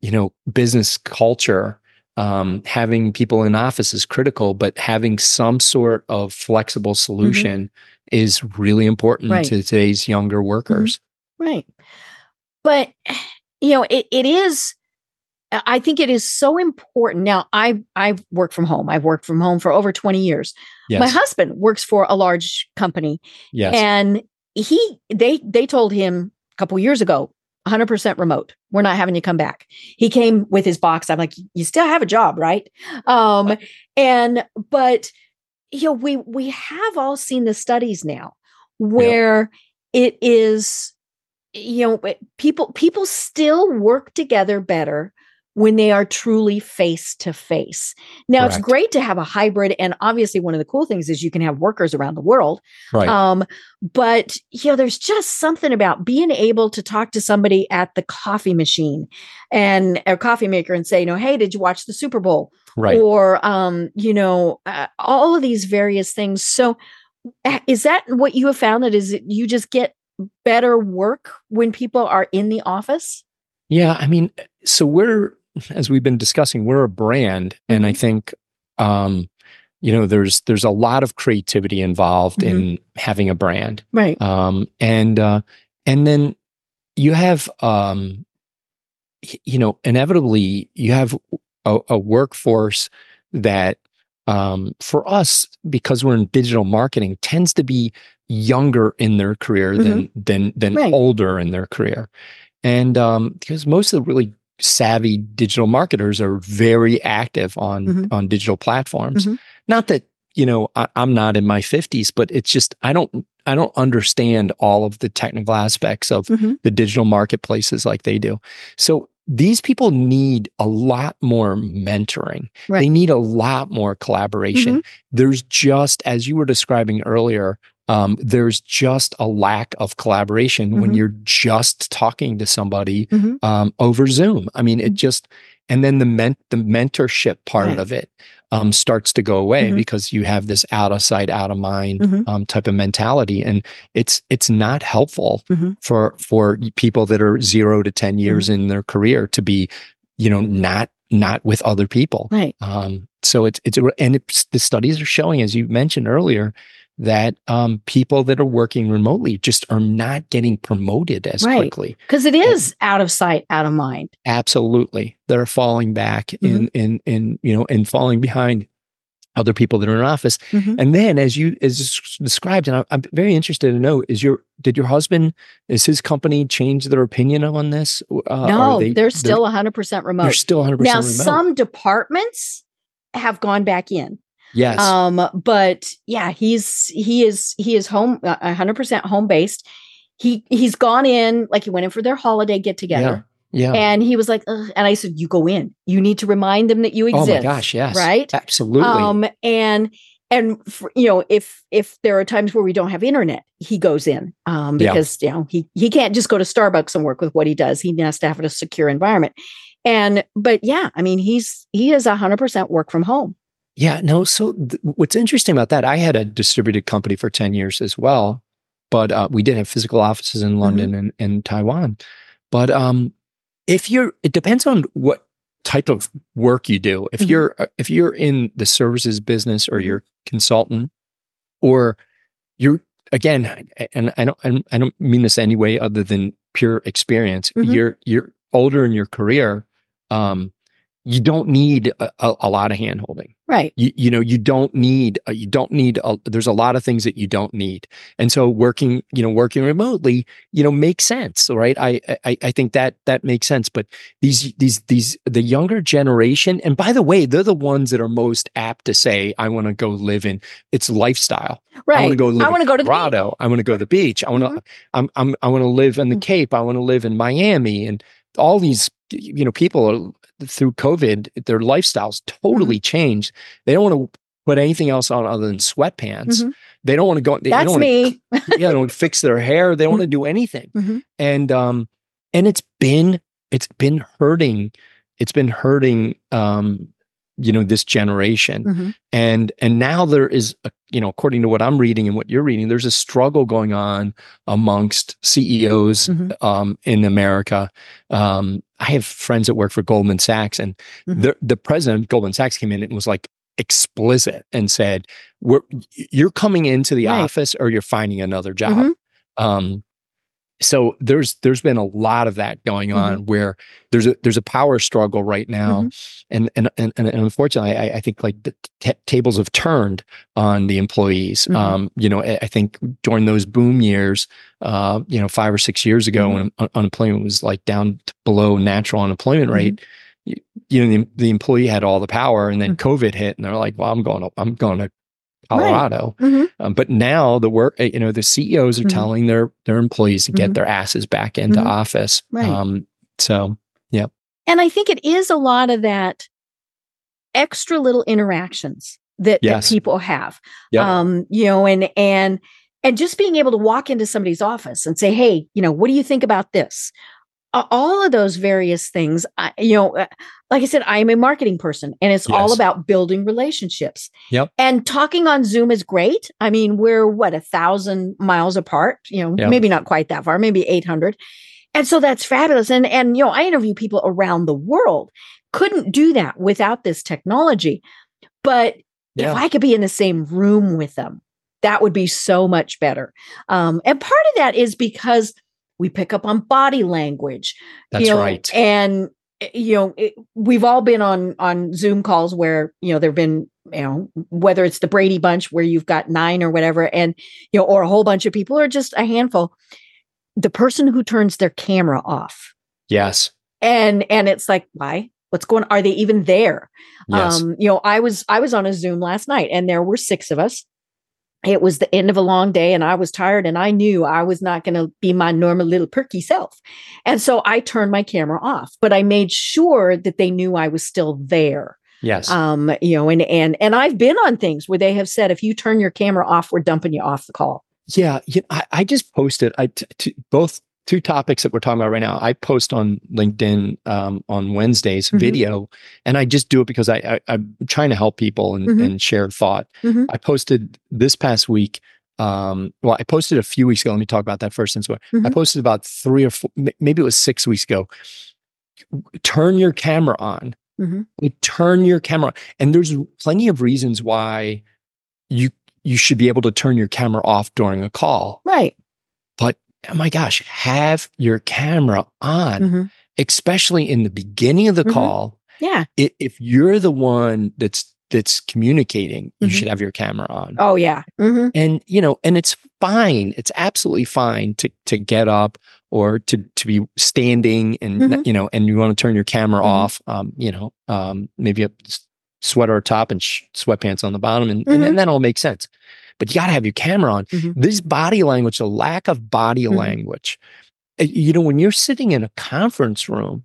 you know, business culture, um, having people in office is critical, but having some sort of flexible solution mm-hmm. is really important right. to today's younger workers. Mm-hmm. Right. But, you know, it, it is... I think it is so important. Now, I I work from home. I've worked from home for over twenty years. Yes. My husband works for a large company. Yes. And he they they told him a couple years ago, one hundred percent remote. We're not having you come back. He came with his box. I'm like, you still have a job, right? Um, and but you know, we we have all seen the studies now where yeah. it is, you know, people people still work together better when they are truly face to face. Now, correct. It's great to have a hybrid. And obviously, one of the cool things is you can have workers around the world. Right. Um, but, you know, there's just something about being able to talk to somebody at the coffee machine and a coffee maker and say, you know, hey, did you watch the Super Bowl? Right. Or, um, you know, uh, all of these various things. So is that what you have found? That is, you just get better work when people are in the office? Yeah. I mean, so we're, as we've been discussing, we're a brand. And I think, um, you know, there's there's a lot of creativity involved mm-hmm. in having a brand. Right. Um, and uh, and then you have, um, you know, inevitably, you have a, a workforce that um, for us, because we're in digital marketing, tends to be younger in their career mm-hmm. than, than, than right. older in their career. And um, because most of the really savvy digital marketers are very active on mm-hmm. on digital platforms. Mm-hmm. Not that, you know, I, I'm not in my fifties, but it's just I don't I don't understand all of the technical aspects of mm-hmm. the digital marketplaces like they do. So these people need a lot more mentoring. Right. They need a lot more collaboration. Mm-hmm. There's just, as you were describing earlier, Um, there's just a lack of collaboration mm-hmm. when you're just talking to somebody mm-hmm. um, over Zoom. I mean, it mm-hmm. just, and then the men- the mentorship part right. of it um, starts to go away mm-hmm. because you have this out of sight, out of mind mm-hmm. um, type of mentality, and it's it's not helpful mm-hmm. for for people that are zero to ten years mm-hmm. in their career to be, you know, not not with other people. Right. Um, so it's, it's, and it's, the studies are showing, as you mentioned earlier, that um, people that are working remotely just are not getting promoted as right. quickly. Because it is and, out of sight, out of mind. Absolutely. They're falling back mm-hmm. in, in, in, you know, and falling behind other people that are in office. Mm-hmm. And then as you, as described, and I, I'm very interested to know, is your, did your husband, is his company change their opinion on this? Uh, no, they, they're still they're, one hundred percent remote. They're still one hundred percent now, remote. Now, some departments have gone back in. Yes. Um, but yeah, he's, he is, he is home, a hundred percent home-based. He, he's gone in, like he went in for their holiday get together. Yeah. yeah. And he was like, ugh. And I said, you go in, you need to remind them that you exist. Oh my gosh. Yes. Right. Absolutely. Um, and, and for, you know, if, if there are times where we don't have internet, he goes in, um, because yeah. you know, he, he can't just go to Starbucks and work with what he does. He has to have a secure environment. And, but yeah, I mean, he's, he is a hundred percent work from home. Yeah, no. So th- what's interesting about that, I had a distributed company for ten years as well, but uh, we did have physical offices in London mm-hmm. and, and Taiwan. But um, if you're, it depends on what type of work you do. If mm-hmm. you're, uh, if you're in the services business or you're consultant, or you're, again, and I don't, I don't mean this any way other than pure experience. Mm-hmm. You're, you're older in your career. Um, You don't need a, a, a lot of handholding, right? You, you know, you don't need, a, you don't need, a, there's a lot of things that you don't need. And so working, you know, working remotely, you know, makes sense, right? I, I, I think that that makes sense, but these, these, these, the younger generation, and by the way, they're the ones that are most apt to say, I want to go live in, it's lifestyle. Right. I want to go live I in Colorado. The I want to go to the beach. I want to, mm-hmm. I'm, I'm, I want to live in the mm-hmm. Cape. I want to live in Miami. And all these, you know, people are, through COVID, their lifestyles totally mm-hmm. changed. They don't want to put anything else on other than sweatpants. Mm-hmm. They don't want to go. They, That's they don't me. Want to, yeah, they don't want to fix their hair. They don't want to do anything. Mm-hmm. And um, and it's been it's been hurting. It's been hurting. Um, you know, this generation, mm-hmm. and and now there is a, you know, according to what I'm reading and what you're reading, there's a struggle going on amongst C E Os mm-hmm. um, in America. Um, I have friends that work for Goldman Sachs, and mm-hmm. the the president of Goldman Sachs came in and was like explicit and said, "We're you're coming into the right. office, or you're finding another job." Mm-hmm. Um, so there's there's been a lot of that going on mm-hmm. where there's a there's a power struggle right now, mm-hmm. and, and and and unfortunately, I, I think like the t- tables have turned on the employees. Mm-hmm. Um, you know, I, I think during those boom years, uh, you know, five or six years ago, mm-hmm. when un- unemployment was like down to below natural unemployment mm-hmm. rate, you, you know, the, the employee had all the power, and then mm-hmm. COVID hit, and they're like, "Well, I'm going, to, I'm going to." Colorado. Right. Mm-hmm. Um, but now the work, you know, the C E Os are mm-hmm. telling their, their employees to get mm-hmm. their asses back into mm-hmm. office. Right. Um, so, yeah. And I think it is a lot of that extra little interactions that, yes. that people have, yep. um, you know, and, and, and just being able to walk into somebody's office and say, hey, you know, what do you think about this? Uh, all of those various things, I, you know, uh, like I said, I am a marketing person, and it's yes. all about building relationships. Yep. And talking on Zoom is great. I mean, we're what, a thousand miles apart, you know, yep. maybe not quite that far, maybe eight hundred. And so that's fabulous. And, and, you know, I interview people around the world. Couldn't do that without this technology. But yeah. if I could be in the same room with them, that would be so much better. Um, and part of that is because we pick up on body language. That's you know, right. And, you know, it, we've all been on, on Zoom calls where, you know, there've been, you know, whether it's the Brady Bunch where you've got nine or whatever, and, you know, or a whole bunch of people or just a handful, the person who turns their camera off. Yes. And, and it's like, why? What's going on? Are they even there? Yes. Um, you know, I was, I was on a Zoom last night, and there were six of us. It was the end of a long day, and I was tired, and I knew I was not going to be my normal little perky self. And so I turned my camera off, but I made sure that they knew I was still there. Yes. Um, you know, and, and, and I've been on things where they have said, if you turn your camera off, we're dumping you off the call. Yeah. You know, I, I just posted I t- t- both two topics that we're talking about right now. I post on LinkedIn um, on Wednesdays mm-hmm. video, and I just do it because I, I, I'm trying to help people and, mm-hmm. and share thought. Mm-hmm. I posted this past week. Um, well, I posted a few weeks ago. Let me talk about that first. And so mm-hmm. I posted about three or four, maybe it was six weeks ago. Turn your camera on. Mm-hmm. Like, turn your camera. And there's plenty of reasons why you you should be able to turn your camera off during a call. Right. But, oh my gosh, have your camera on, mm-hmm. especially in the beginning of the mm-hmm. call. Yeah. It, if you're the one that's that's communicating, mm-hmm. you should have your camera on. Oh, yeah. Mm-hmm. And, you know, and it's fine. It's absolutely fine to to get up or to, to be standing and, mm-hmm. you know, and you want to turn your camera mm-hmm. off, um, you know, um, maybe a sweater top and sh- sweatpants on the bottom. And, mm-hmm. and, and that all makes sense. But you got to have your camera on. Mm-hmm. This body language, the lack of body mm-hmm. language, you know, when you're sitting in a conference room,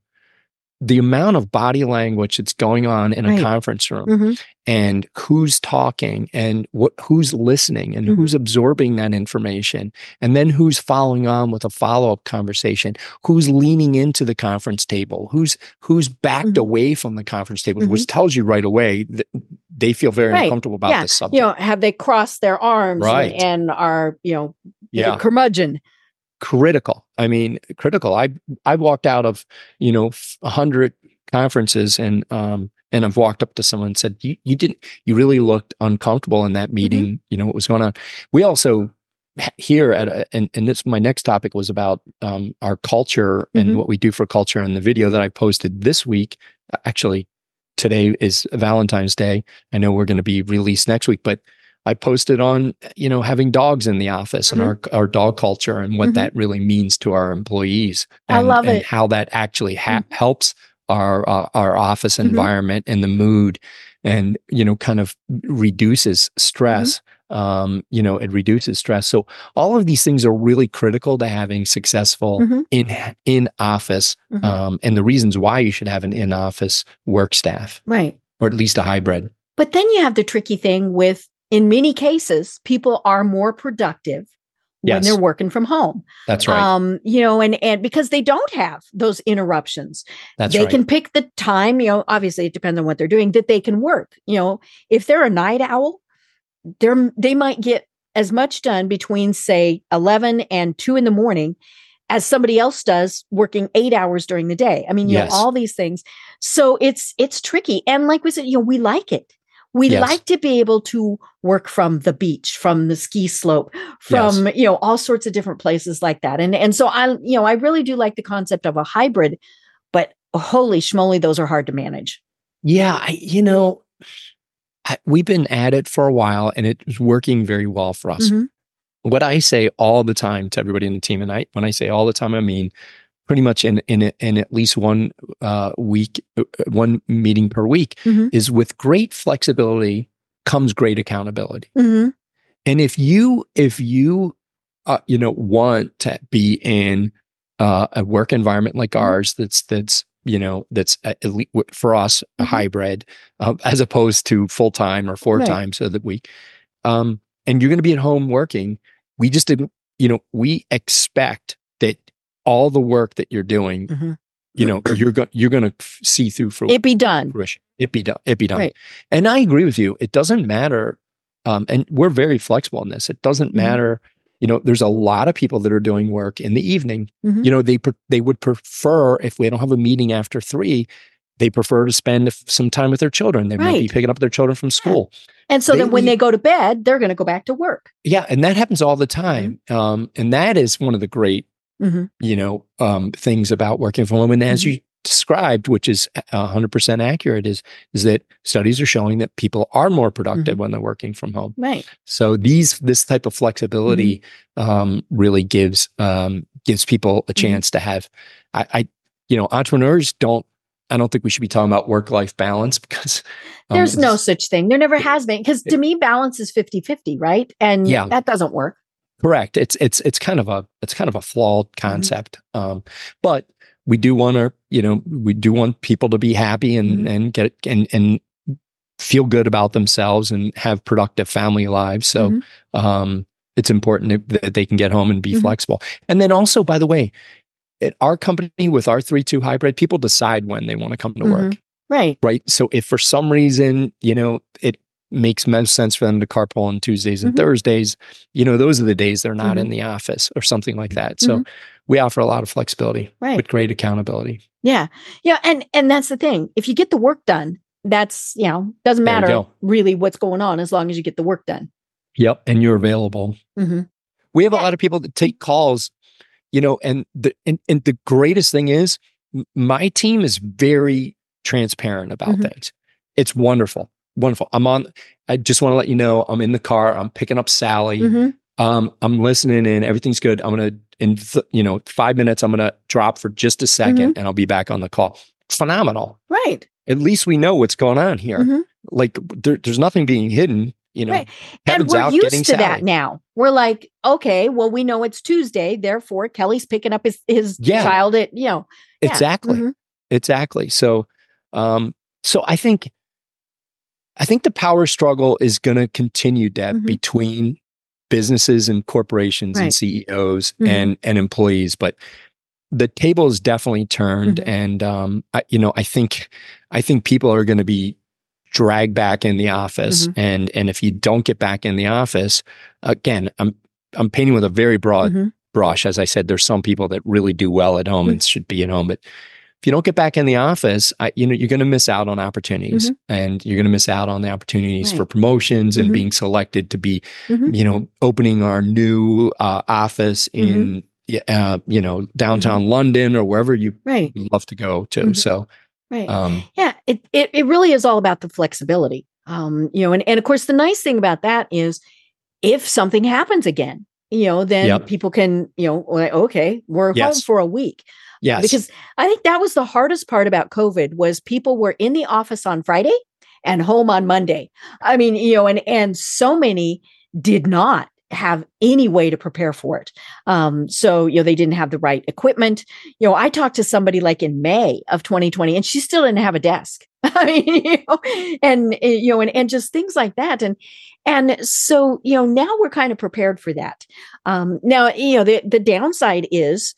the amount of body language that's going on in right. a conference room mm-hmm. and who's talking and what who's listening and mm-hmm. who's absorbing that information, and then who's following on with a follow-up conversation, who's leaning into the conference table, who's who's backed mm-hmm. away from the conference table, mm-hmm. which tells you right away that they feel very right. uncomfortable about yeah. this subject. You know, have they crossed their arms right. and, and are, you know, yeah. curmudgeon. Critical. I mean, critical. I I walked out of, you know, a hundred conferences and um and I've walked up to someone and said, you, you didn't, you really looked uncomfortable in that meeting. Mm-hmm. You know, what was going on? We also here at, a, and, and this, my next topic was about um our culture mm-hmm. and what we do for culture. And the video that I posted this week, actually today is Valentine's Day. I know we're going to be released next week, but I posted on, you know, having dogs in the office mm-hmm. and our, our dog culture and what mm-hmm. that really means to our employees. And, I love it. And how that actually ha- mm-hmm. helps our uh, our office mm-hmm. environment and the mood, and, you know, kind of reduces stress. Mm-hmm. Um, you know, it reduces stress. So all of these things are really critical to having successful mm-hmm. in in office mm-hmm. um, and the reasons why you should have an in office work staff, right, or at least a hybrid. But then you have the tricky thing with. In many cases, people are more productive yes. when they're working from home. That's right. Um, you know, and and because they don't have those interruptions. That's they right. can pick the time, you know, obviously it depends on what they're doing, that they can work. You know, if they're a night owl, they're they might get as much done between, say, eleven and two in the morning as somebody else does working eight hours during the day. I mean, you yes. know, all these things. So it's it's tricky. And like we said, you know, we like it. We yes. like to be able to work from the beach, from the ski slope, from, yes. you know, all sorts of different places like that. And and so I, you know, I really do like the concept of a hybrid, but holy schmoly, those are hard to manage. Yeah. I, you know, I, we've been at it for a while and it's working very well for us. Mm-hmm. What I say all the time to everybody in the team, and I, when I say all the time, I mean, pretty much in in in at least one uh, week, one meeting per week, mm-hmm. is with great flexibility comes great accountability. Mm-hmm. And if you if you uh, you know want to be in uh, a work environment like mm-hmm. ours, that's that's you know that's a, for us a mm-hmm. hybrid uh, as opposed to full time or four right. times of the week, um, and you're going to be at home working, we just didn't. You know, we expect that. All the work that you're doing, mm-hmm. you know, you're going you're going to f- see through fruition. It be done. Fruition. It be done. It be done. Right. And I agree with you. It doesn't matter, um, and we're very flexible in this. It doesn't mm-hmm. matter. You know, there's a lot of people that are doing work in the evening. Mm-hmm. You know, they pre- they would prefer if we don't have a meeting after three, they prefer to spend some time with their children. They right. might be picking up their children from school. Yeah. And so they, then when they go to bed, they're going to go back to work. Yeah, and that happens all the time. Mm-hmm. Um, and that is one of the great. Mm-hmm. You know, um, things about working from home. And as mm-hmm. you described, which is one hundred percent accurate, is is that studies are showing that people are more productive mm-hmm. when they're working from home. Right. So these this type of flexibility mm-hmm. um, really gives um, gives people a chance mm-hmm. to have. I, I, you know, entrepreneurs don't. I don't think we should be talking about work-life balance because um, there's no such thing. There never has been, because to me, balance is fifty-fifty, right? And yeah. that doesn't work. Correct. It's it's it's kind of a it's kind of a flawed concept, mm-hmm. um, but we do want to you know we do want people to be happy and mm-hmm. and get and and feel good about themselves and have productive family lives. So mm-hmm. um, it's important that they can get home and be mm-hmm. flexible. And then also, by the way, at our company with our three two hybrid, people decide when they want to come to mm-hmm. work. Right. Right. So if for some reason you know it makes most sense for them to carpool on Tuesdays and mm-hmm. Thursdays, you know, those are the days they're not mm-hmm. in the office or something like that. So mm-hmm. we offer a lot of flexibility right. with great accountability. Yeah. Yeah. And, and that's the thing. If you get the work done, that's, you know, doesn't matter really what's going on as long as you get the work done. Yep. And you're available. Mm-hmm. We have yeah. a lot of people that take calls, you know, and the, and, and the greatest thing is my team is very transparent about mm-hmm. things. It's wonderful. Wonderful. I'm on, I just want to let you know, I'm in the car, I'm picking up Sally. Mm-hmm. Um, I'm listening in, everything's good. I'm going to, in th- you know, five minutes, I'm going to drop for just a second mm-hmm. and I'll be back on the call. Phenomenal. Right. At least we know what's going on here. Mm-hmm. Like there, there's nothing being hidden, you know. Right. And we're out used to Sally. That now. We're like, okay, well, we know it's Tuesday. Therefore, Kelly's picking up his, his yeah. child at, you know. Yeah. Exactly. Mm-hmm. Exactly. So, um, so I think, I think the power struggle is going to continue, Deb, mm-hmm. between businesses and corporations right. and C E Os mm-hmm. and, and employees. But the table is definitely turned. Mm-hmm. And, um, I, you know, I think, I think people are going to be dragged back in the office. Mm-hmm. And, and if you don't get back in the office, again, I'm, I'm painting with a very broad mm-hmm. brush. As I said, there's some people that really do well at home mm-hmm. and should be at home, but if you don't get back in the office, I, you know, you're going to miss out on opportunities mm-hmm. and you're going to miss out on the opportunities right. for promotions mm-hmm. and being selected to be, mm-hmm. you know, opening our new uh, office in, mm-hmm. uh, you know, downtown mm-hmm. London or wherever you right. love to go to. Mm-hmm. So, right. Um, yeah, it, it, it really is all about the flexibility, um, you know, and, and of course, the nice thing about that is if something happens again, you know, then yep. people can, you know, like, okay, we're yes. home for a week. Yes. Because I think that was the hardest part about COVID was people were in the office on Friday and home on Monday. I mean, you know, and, and so many did not have any way to prepare for it. Um, so, you know, they didn't have the right equipment. You know, I talked to somebody like in May of twenty twenty and she still didn't have a desk. I mean, you know, and, you know, and, and just things like that. And, and so, you know, now we're kind of prepared for that. Um, now, you know, the, the downside is,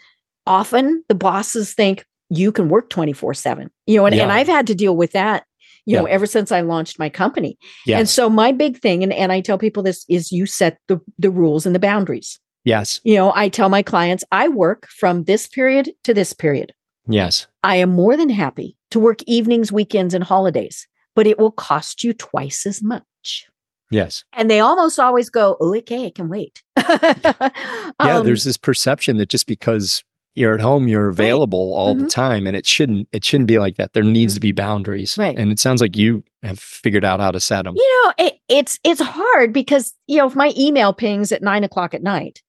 often the bosses think you can work twenty-four seven, you know, and, yeah. and I've had to deal with that, you yeah. know, ever since I launched my company. Yes. And so my big thing, and, and I tell people this, is you set the, the rules and the boundaries. Yes. You know, I tell my clients, I work from this period to this period. Yes. I am more than happy to work evenings, weekends, and holidays, but it will cost you twice as much. Yes. And they almost always go, oh, okay, I can wait. yeah, um, there's this perception that just because you're at home, you're available right. all mm-hmm. the time. And it shouldn't, it shouldn't be like that. There needs mm-hmm. to be boundaries. Right. And it sounds like you have figured out how to set them. You know, it, it's, it's hard because, you know, if my email pings at nine o'clock at night,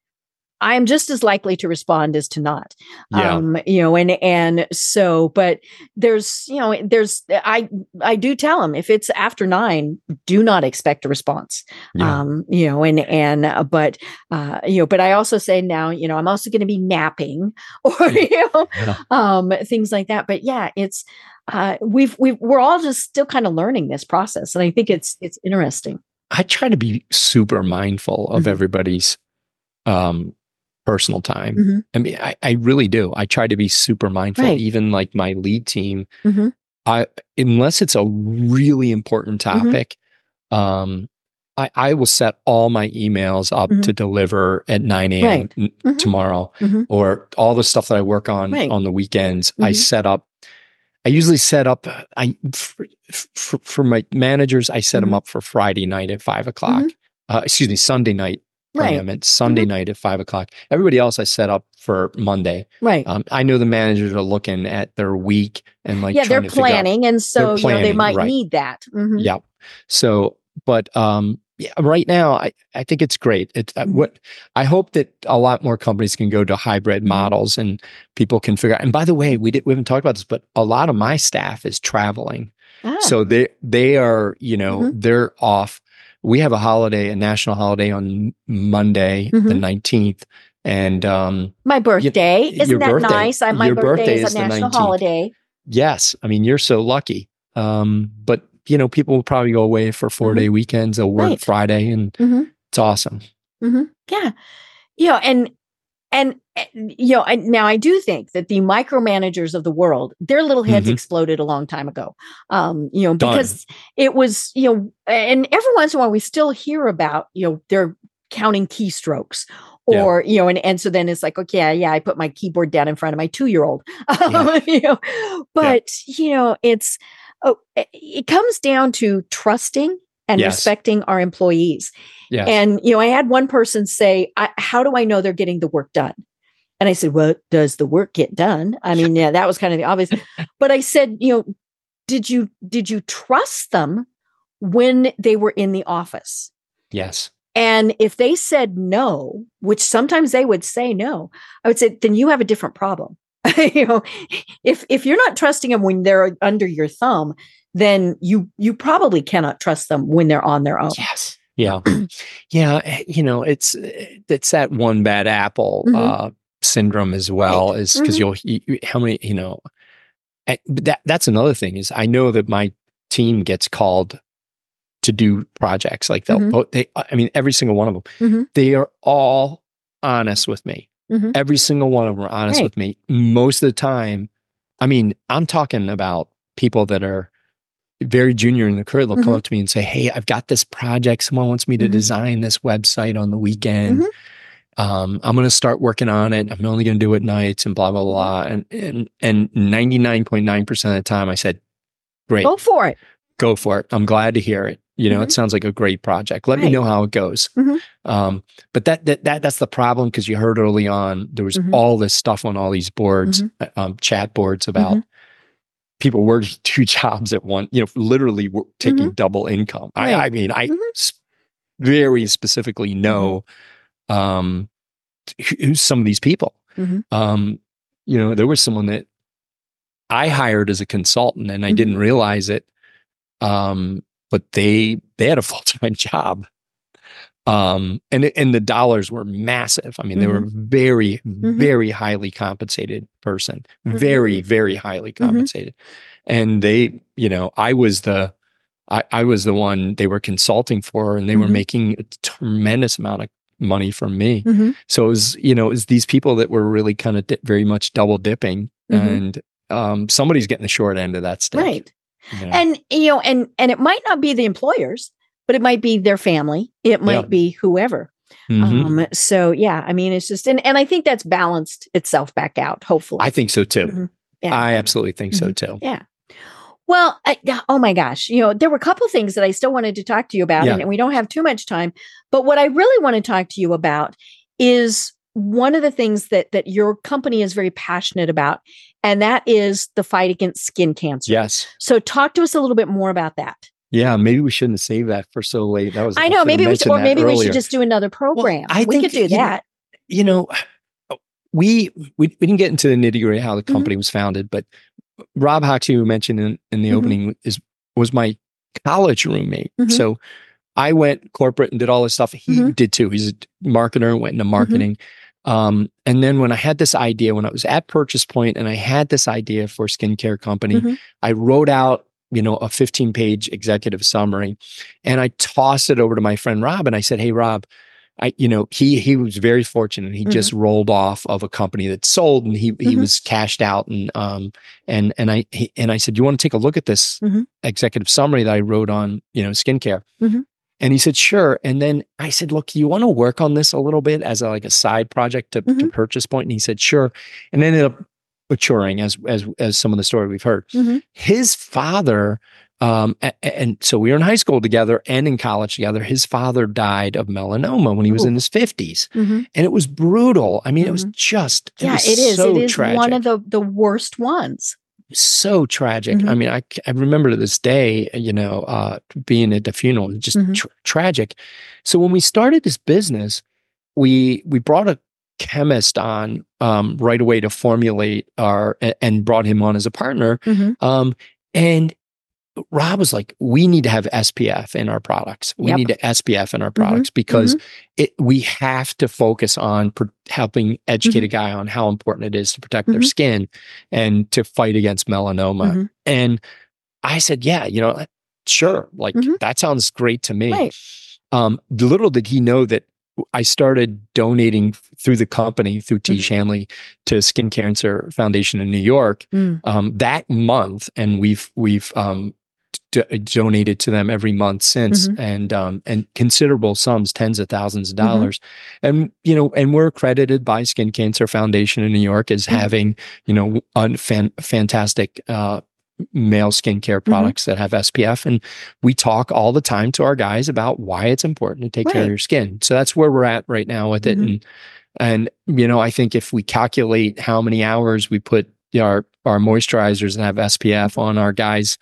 I'm just as likely to respond as to not, yeah. um, you know, and, and so, but there's, you know, there's, I, I do tell them if it's after nine, do not expect a response, yeah. um, you know, and, and, uh, but, uh, you know, but I also say now, you know, I'm also going to be napping or, you know, yeah. um, things like that. But yeah, it's, uh, we've, we've, we're all just still kind of learning this process. And I think it's, it's interesting. I try to be super mindful of mm-hmm. everybody's, um, personal time. Mm-hmm. I mean, I, I really do. I try to be super mindful, right. even like my lead team, mm-hmm. I, unless it's a really important topic, mm-hmm. um, I, I will set all my emails up mm-hmm. to deliver at nine a.m. Right. N- mm-hmm. tomorrow, mm-hmm. or all the stuff that I work on right. on the weekends. Mm-hmm. I set up, I usually set up, I, for, for, for my managers, I set mm-hmm. them up for Friday night at five o'clock, mm-hmm. uh, excuse me, Sunday night. Right. I meant Sunday mm-hmm. night at five o'clock. Everybody else I set up for Monday. Right. Um, I know the managers are looking at their week and like, yeah, they're planning. Out, and so planning, you know, they might right. need that. Mm-hmm. Yeah. So, but um, yeah, right now I, I think it's great. It, mm-hmm. uh, what I hope that a lot more companies can go to hybrid mm-hmm. models and people can figure out. And by the way, we did, we haven't talked about this, but a lot of my staff is traveling. Ah. So they, they are, you know, mm-hmm. they're off. We have a holiday, a national holiday on Monday, mm-hmm. the nineteenth, and um, my birthday. You, Isn't that birthday, nice? I, my your birthday, birthday is, is a national the nineteenth. Holiday. Yes, I mean you're so lucky. Um, but you know, people will probably go away for four day mm-hmm. weekends. They'll work right. Friday, and mm-hmm. it's awesome. Mm-hmm. Yeah, you know, and And, you know, I, now I do think that the micromanagers of the world, their little heads mm-hmm. exploded a long time ago, um, you know, because Done. It was, you know, and every once in a while we still hear about, you know, they're counting keystrokes. Or, yeah. you know, and, and so then it's like, okay, yeah, I put my keyboard down in front of my two-year-old. Yeah. you know, but, yeah. you know, it's, oh, it comes down to trusting and yes. respecting our employees. Yes. And, you know, I had one person say, I, how do I know they're getting the work done? And I said, well, does the work get done? I mean, yeah, that was kind of the obvious. But I said, you know, did you, did you trust them when they were in the office? Yes. And if they said no, which sometimes they would say no, I would say, then you have a different problem. you know, if if you're not trusting them when they're under your thumb, then you you probably cannot trust them when they're on their own. Yes. Yeah. yeah. You know, it's it's that one bad apple mm-hmm. uh, syndrome as well, is because mm-hmm. you'll you, how many you know, that that's another thing is I know that my team gets called to do projects like they'll, mm-hmm. they, I mean, every single one of them, mm-hmm. they are all honest with me. Mm-hmm. Every single one of them are honest right. with me. Most of the time, I mean, I'm talking about people that are very junior in the career. They'll mm-hmm. come up to me and say, hey, I've got this project. Someone wants me to mm-hmm. design this website on the weekend. Mm-hmm. Um, I'm going to start working on it. I'm only going to do it at nights and blah, blah, blah. And, and, and ninety-nine point nine percent of the time I said, great. Go for it. Go for it. I'm glad to hear it. You know, mm-hmm. it sounds like a great project. Let right. me know how it goes. Mm-hmm. Um, but that, that that that's the problem, because you heard early on, there was mm-hmm. all this stuff on all these boards, mm-hmm. um, chat boards about mm-hmm. people working two jobs at one, you know, literally were taking mm-hmm. double income. Right. I, I mean, I mm-hmm. sp- very specifically know mm-hmm. um, who's some of these people. Mm-hmm. Um, you know, there was someone that I hired as a consultant and I mm-hmm. didn't realize it. Um, but they they had a full-time job, um, and and the dollars were massive. I mean, mm-hmm. they were very, mm-hmm. very highly compensated person, mm-hmm. very, very highly compensated. Mm-hmm. And they, you know, I was the, I, I was the one they were consulting for, and they mm-hmm. were making a tremendous amount of money from me. Mm-hmm. So it was, you know, it was these people that were really kind of di- very much double dipping, mm-hmm. and um, somebody's getting the short end of that stick. Right. Yeah. And, you know, and, and it might not be the employers, but it might be their family. It might yeah. be whoever. Mm-hmm. Um, so, yeah, I mean, it's just, and, and I think that's balanced itself back out, hopefully. I think so too. Mm-hmm. Yeah. I absolutely think mm-hmm. so too. Yeah. Well, I, oh my gosh, you know, there were a couple of things that I still wanted to talk to you about, yeah. and, and we don't have too much time, but what I really want to talk to you about is one of the things that that your company is very passionate about, and that is the fight against skin cancer. Yes. So talk to us a little bit more about that. Yeah, maybe we shouldn't save that for so late. That was I know. I maybe we should, or maybe earlier. we should just do another program. Well, I we think, could do you that. Know, you know, we, we we didn't get into the nitty gritty how the company mm-hmm. was founded, but Rob Hoxie, who mentioned in, in the mm-hmm. opening, is was my college roommate. Mm-hmm. So I went corporate and did all this stuff. He mm-hmm. did too. He's a marketer, went into marketing. Mm-hmm. Um, and then when I had this idea, when I was at Purchase Point and I had this idea for a skincare company, mm-hmm. I wrote out, you know, a fifteen page executive summary, and I tossed it over to my friend, Rob. And I said, hey, Rob, I, you know, he, he was very fortunate. He mm-hmm. just rolled off of a company that sold, and he, he mm-hmm. was cashed out. And, um, and, and I, he, and I said, you want to take a look at this mm-hmm. executive summary that I wrote on, you know, skincare? Mm-hmm. And he said, sure. And then I said, look, you want to work on this a little bit as a, like a side project to, mm-hmm. to Purchase Point? And he said, sure. And ended up maturing as as as some of the story we've heard. Mm-hmm. His father, um, and, and so we were in high school together and in college together. His father died of melanoma when he was Ooh. in his fifties. Mm-hmm. And it was brutal. I mean, mm-hmm. it was just, it yeah, was it is. So it is tragic. One of the, the worst ones. So tragic. Mm-hmm. I mean, I, I remember to this day, you know, uh, being at the funeral, just mm-hmm. tra- tragic. So when we started this business, we we brought a chemist on um, right away to formulate our, and brought him on as a partner. Mm-hmm. Um, and Rob was like, we need to have S P F in our products. We yep. need to S P F in our products mm-hmm. because mm-hmm. It, we have to focus on pr- helping educate mm-hmm. a guy on how important it is to protect mm-hmm. their skin and to fight against melanoma. Mm-hmm. And I said, yeah, you know, sure. Like mm-hmm. that sounds great to me. Right. Um, little did he know that I started donating through the company, through Tiege Hanley, to Skin Cancer Foundation in New York mm. um, that month. And we've, we've um, d- donated to them every month since mm-hmm. and, um, and considerable sums, tens of thousands of dollars. Mm-hmm. And, you know, and we're accredited by Skin Cancer Foundation in New York as mm-hmm. having, you know, un- fan- fantastic, uh, male skincare products mm-hmm. that have S P F. And we talk all the time to our guys about why it's important to take right. care of your skin. So that's where we're at right now with mm-hmm. it. And, and, you know, I think if we calculate how many hours we put you know, our, our moisturizers that have S P F on our guys'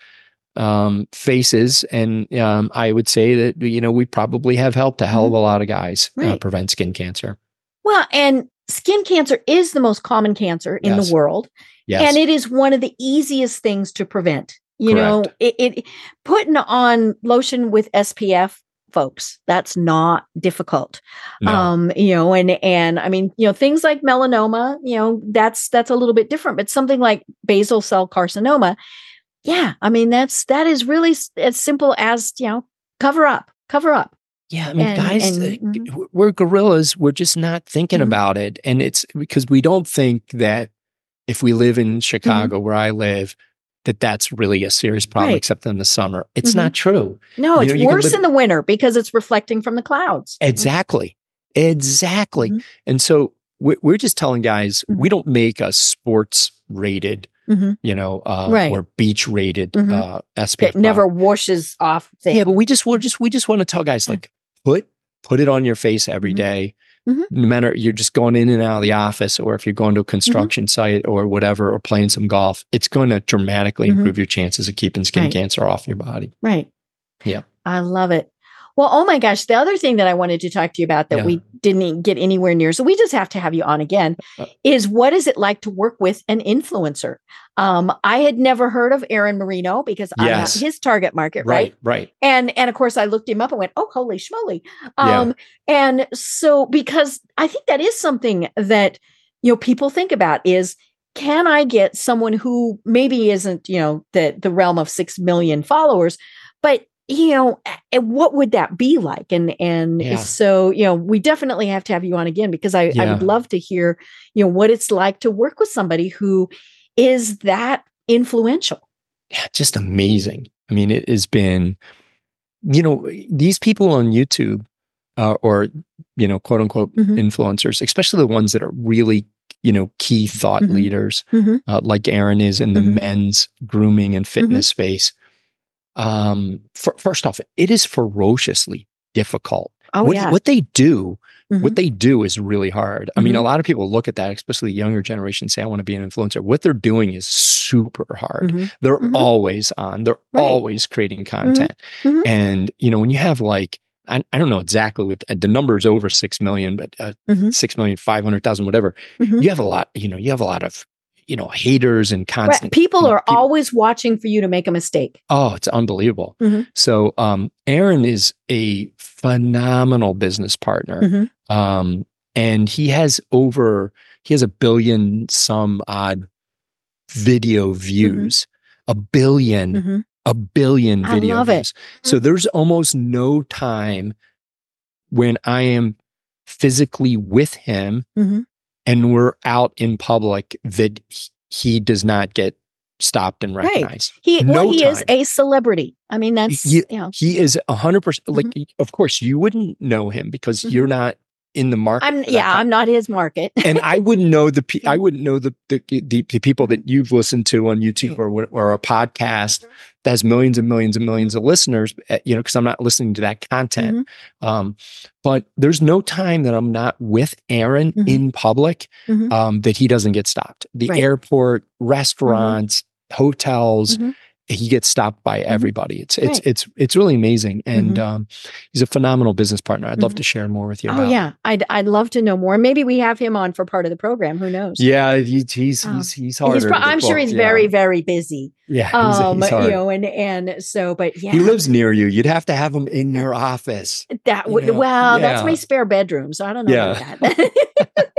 um, faces, and um, I would say that, you know, we probably have helped a hell of a lot of guys right. uh, prevent skin cancer. Well, and skin cancer is the most common cancer in yes. the world. Yes. And it is one of the easiest things to prevent. You Correct. know, it, it putting on lotion with S P F, folks, that's not difficult. No. Um, you know, and and I mean, you know, things like melanoma, you know, that's that's a little bit different, but something like basal cell carcinoma, yeah, I mean, that's that is really as simple as, you know, cover up, cover up. Yeah, I mean, and, guys, and, mm-hmm. we're gorillas. We're just not thinking mm-hmm. about it. And it's because we don't think that if we live in Chicago, mm-hmm. where I live, that that's really a serious problem, right. except in the summer. It's mm-hmm. not true. No, you it's know, worse live- in the winter because it's reflecting from the clouds. Exactly. Exactly. Mm-hmm. And so we're just telling guys, mm-hmm. we don't make a sports rated Mm-hmm. you know, uh, right. or beach rated mm-hmm. uh, S P F. It never washes off things. Yeah, but we just, we're just, we just want to tell guys, like, put, put it on your face every mm-hmm. day, mm-hmm. no matter you're just going in and out of the office, or if you're going to a construction mm-hmm. site or whatever, or playing some golf, it's going to dramatically mm-hmm. improve your chances of keeping skin right. cancer off your body. Right. Yeah. I love it. Well, oh my gosh, the other thing that I wanted to talk to you about that yeah. we didn't get anywhere near, so we just have to have you on again, is what is it like to work with an influencer? Um, I had never heard of Aaron Marino because I'm yes. not his target market, right? Right, right. And, and of course, I looked him up and went, oh, holy schmoly. Um, yeah. And so, because I think that is something that, you know, people think about is, can I get someone who maybe isn't, you know, the, the realm of six million followers, but you know, what would that be like? And, and yeah. so, you know, we definitely have to have you on again, because I, yeah. I would love to hear, you know, what it's like to work with somebody who is that influential. Yeah, just amazing. I mean, it has been, you know, these people on YouTube uh, or, you know, quote unquote mm-hmm. influencers, especially the ones that are really, you know, key thought mm-hmm. leaders mm-hmm. Uh, like Aaron is in the mm-hmm. men's grooming and fitness mm-hmm. space. Um, for, first off, it is ferociously difficult. Oh, what, yeah. what they do, mm-hmm. what they do is really hard. Mm-hmm. I mean, a lot of people look at that, especially the younger generation, say, I want to be an influencer. What they're doing is super hard. Mm-hmm. They're mm-hmm. always on, they're right. always creating content. Mm-hmm. And, you know, when you have like, I, I don't know exactly what the number is, over six million, but uh, mm-hmm. six million, five hundred thousand, whatever, mm-hmm. you have a lot, you know, you have a lot of, you know, haters and constant right. people you know, are people. always watching for you to make a mistake. Oh, it's unbelievable. Mm-hmm. So, um, Aaron is a phenomenal business partner. Mm-hmm. Um, and he has over, he has a billion some odd video views, mm-hmm. a billion, mm-hmm. a billion video I love views. It. So there's almost no time when I am physically with him mm-hmm. and we're out in public that he does not get stopped and recognized. Right. He, no well, he is a celebrity. I mean, that's, he, you know. He is one hundred percent. Mm-hmm. Like, of course, you wouldn't know him because mm-hmm. you're not in the market. I'm, yeah, time. I'm not his market. And I wouldn't know the pe- I wouldn't know the the, the the people that you've listened to on YouTube or, or a podcast mm-hmm. that has millions and millions and millions of listeners, you know, because I'm not listening to that content. Mm-hmm. Um, but there's no time that I'm not with Aaron mm-hmm. in public mm-hmm. um, that he doesn't get stopped. The right. airport, restaurants, mm-hmm. hotels, mm-hmm. he gets stopped by everybody. It's it's right. it's it's really amazing, and mm-hmm. um, he's a phenomenal business partner. I'd love mm-hmm. to share more with you. Oh about. yeah, I'd I'd love to know more. Maybe we have him on for part of the program. Who knows? Yeah, he, he's, um, he's he's harder. He's pro- I'm sure he's yeah. very very busy. Yeah, he's, um, he's hard. You know, and and so, but yeah, he lives near you. You'd have to have him in your office. That would you know? well, yeah. that's my spare bedroom, so I don't know yeah. about that.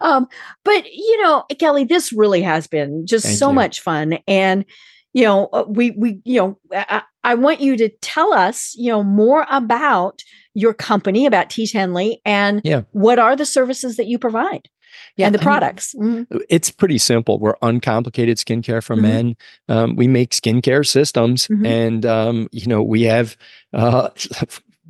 um, but you know, Kelley, this really has been just Thank so you. much fun, and. You know, we, we, you know, I, I want you to tell us, you know, more about your company, about Tiege Hanley, and yeah. what are the services that you provide yeah, and the I products. Mean, mm-hmm. It's pretty simple. We're uncomplicated skincare for mm-hmm. men. Um, we make skincare systems, mm-hmm. and um, you know, we have uh,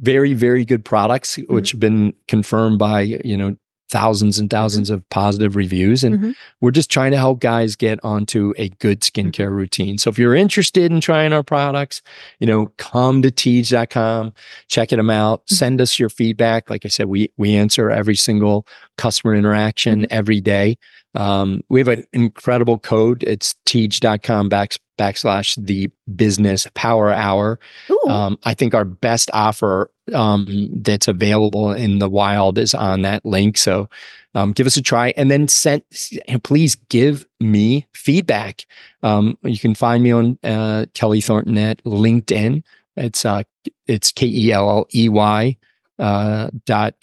very, very good products, mm-hmm. which have been confirmed by you know. thousands and thousands mm-hmm. of positive reviews. And mm-hmm. we're just trying to help guys get onto a good skincare routine. So if you're interested in trying our products, you know, come to Tiege dot com, check them out, mm-hmm. send us your feedback. Like I said, we, we answer every single customer interaction mm-hmm. every day. Um, we have an incredible code. It's Tiege dot com back, backslash the business power hour. Um, I think our best offer um, that's available in the wild is on that link. So um, give us a try, and then send, and please give me feedback. Um, you can find me on uh, Kelley Thornton at LinkedIn. It's uh, it's K E L L E Y uh, dot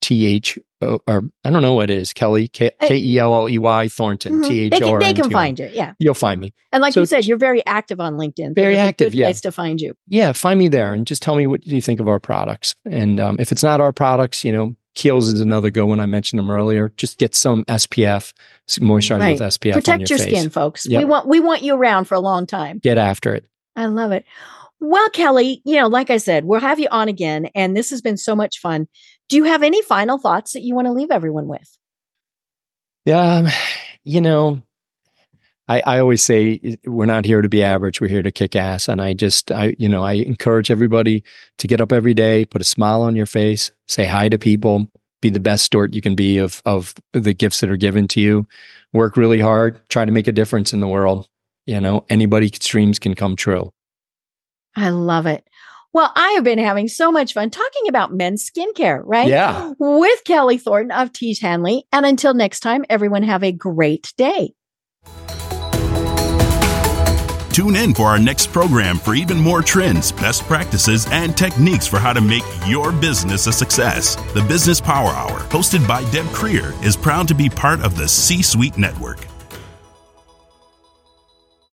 T H. Oh, or I don't know what it is, Kelley, K E L L E Y Thornton, T H O R N T O N. They can find you, yeah. You'll find me. And like you said, you're very active on LinkedIn. Very active, yeah. Place to find you. Yeah, find me there and just tell me what you think of our products. And um, if it's not our products, you know, Kiehl's is another good one. I mentioned them earlier. Just get some S P F, moisturizer right. with S P F. Protect on your, your skin, face. Folks. Yep. We want we want you around for a long time. Get after it. I love it. Well, Kelley, you know, like I said, we'll have you on again, and this has been so much fun. Do you have any final thoughts that you want to leave everyone with? Yeah, you know, I, I always say we're not here to be average. We're here to kick ass. And I just, I, you know, I encourage everybody to get up every day, put a smile on your face, say hi to people, be the best steward you can be of, of the gifts that are given to you. Work really hard, try to make a difference in the world. You know, anybody's dreams can come true. I love it. Well, I have been having so much fun talking about men's skincare, right? Yeah. With Kelley Thornton of Tiege Hanley. And until next time, everyone have a great day. Tune in for our next program for even more trends, best practices, and techniques for how to make your business a success. The Business Power Hour, hosted by Deb Krier, is proud to be part of the C-Suite Network.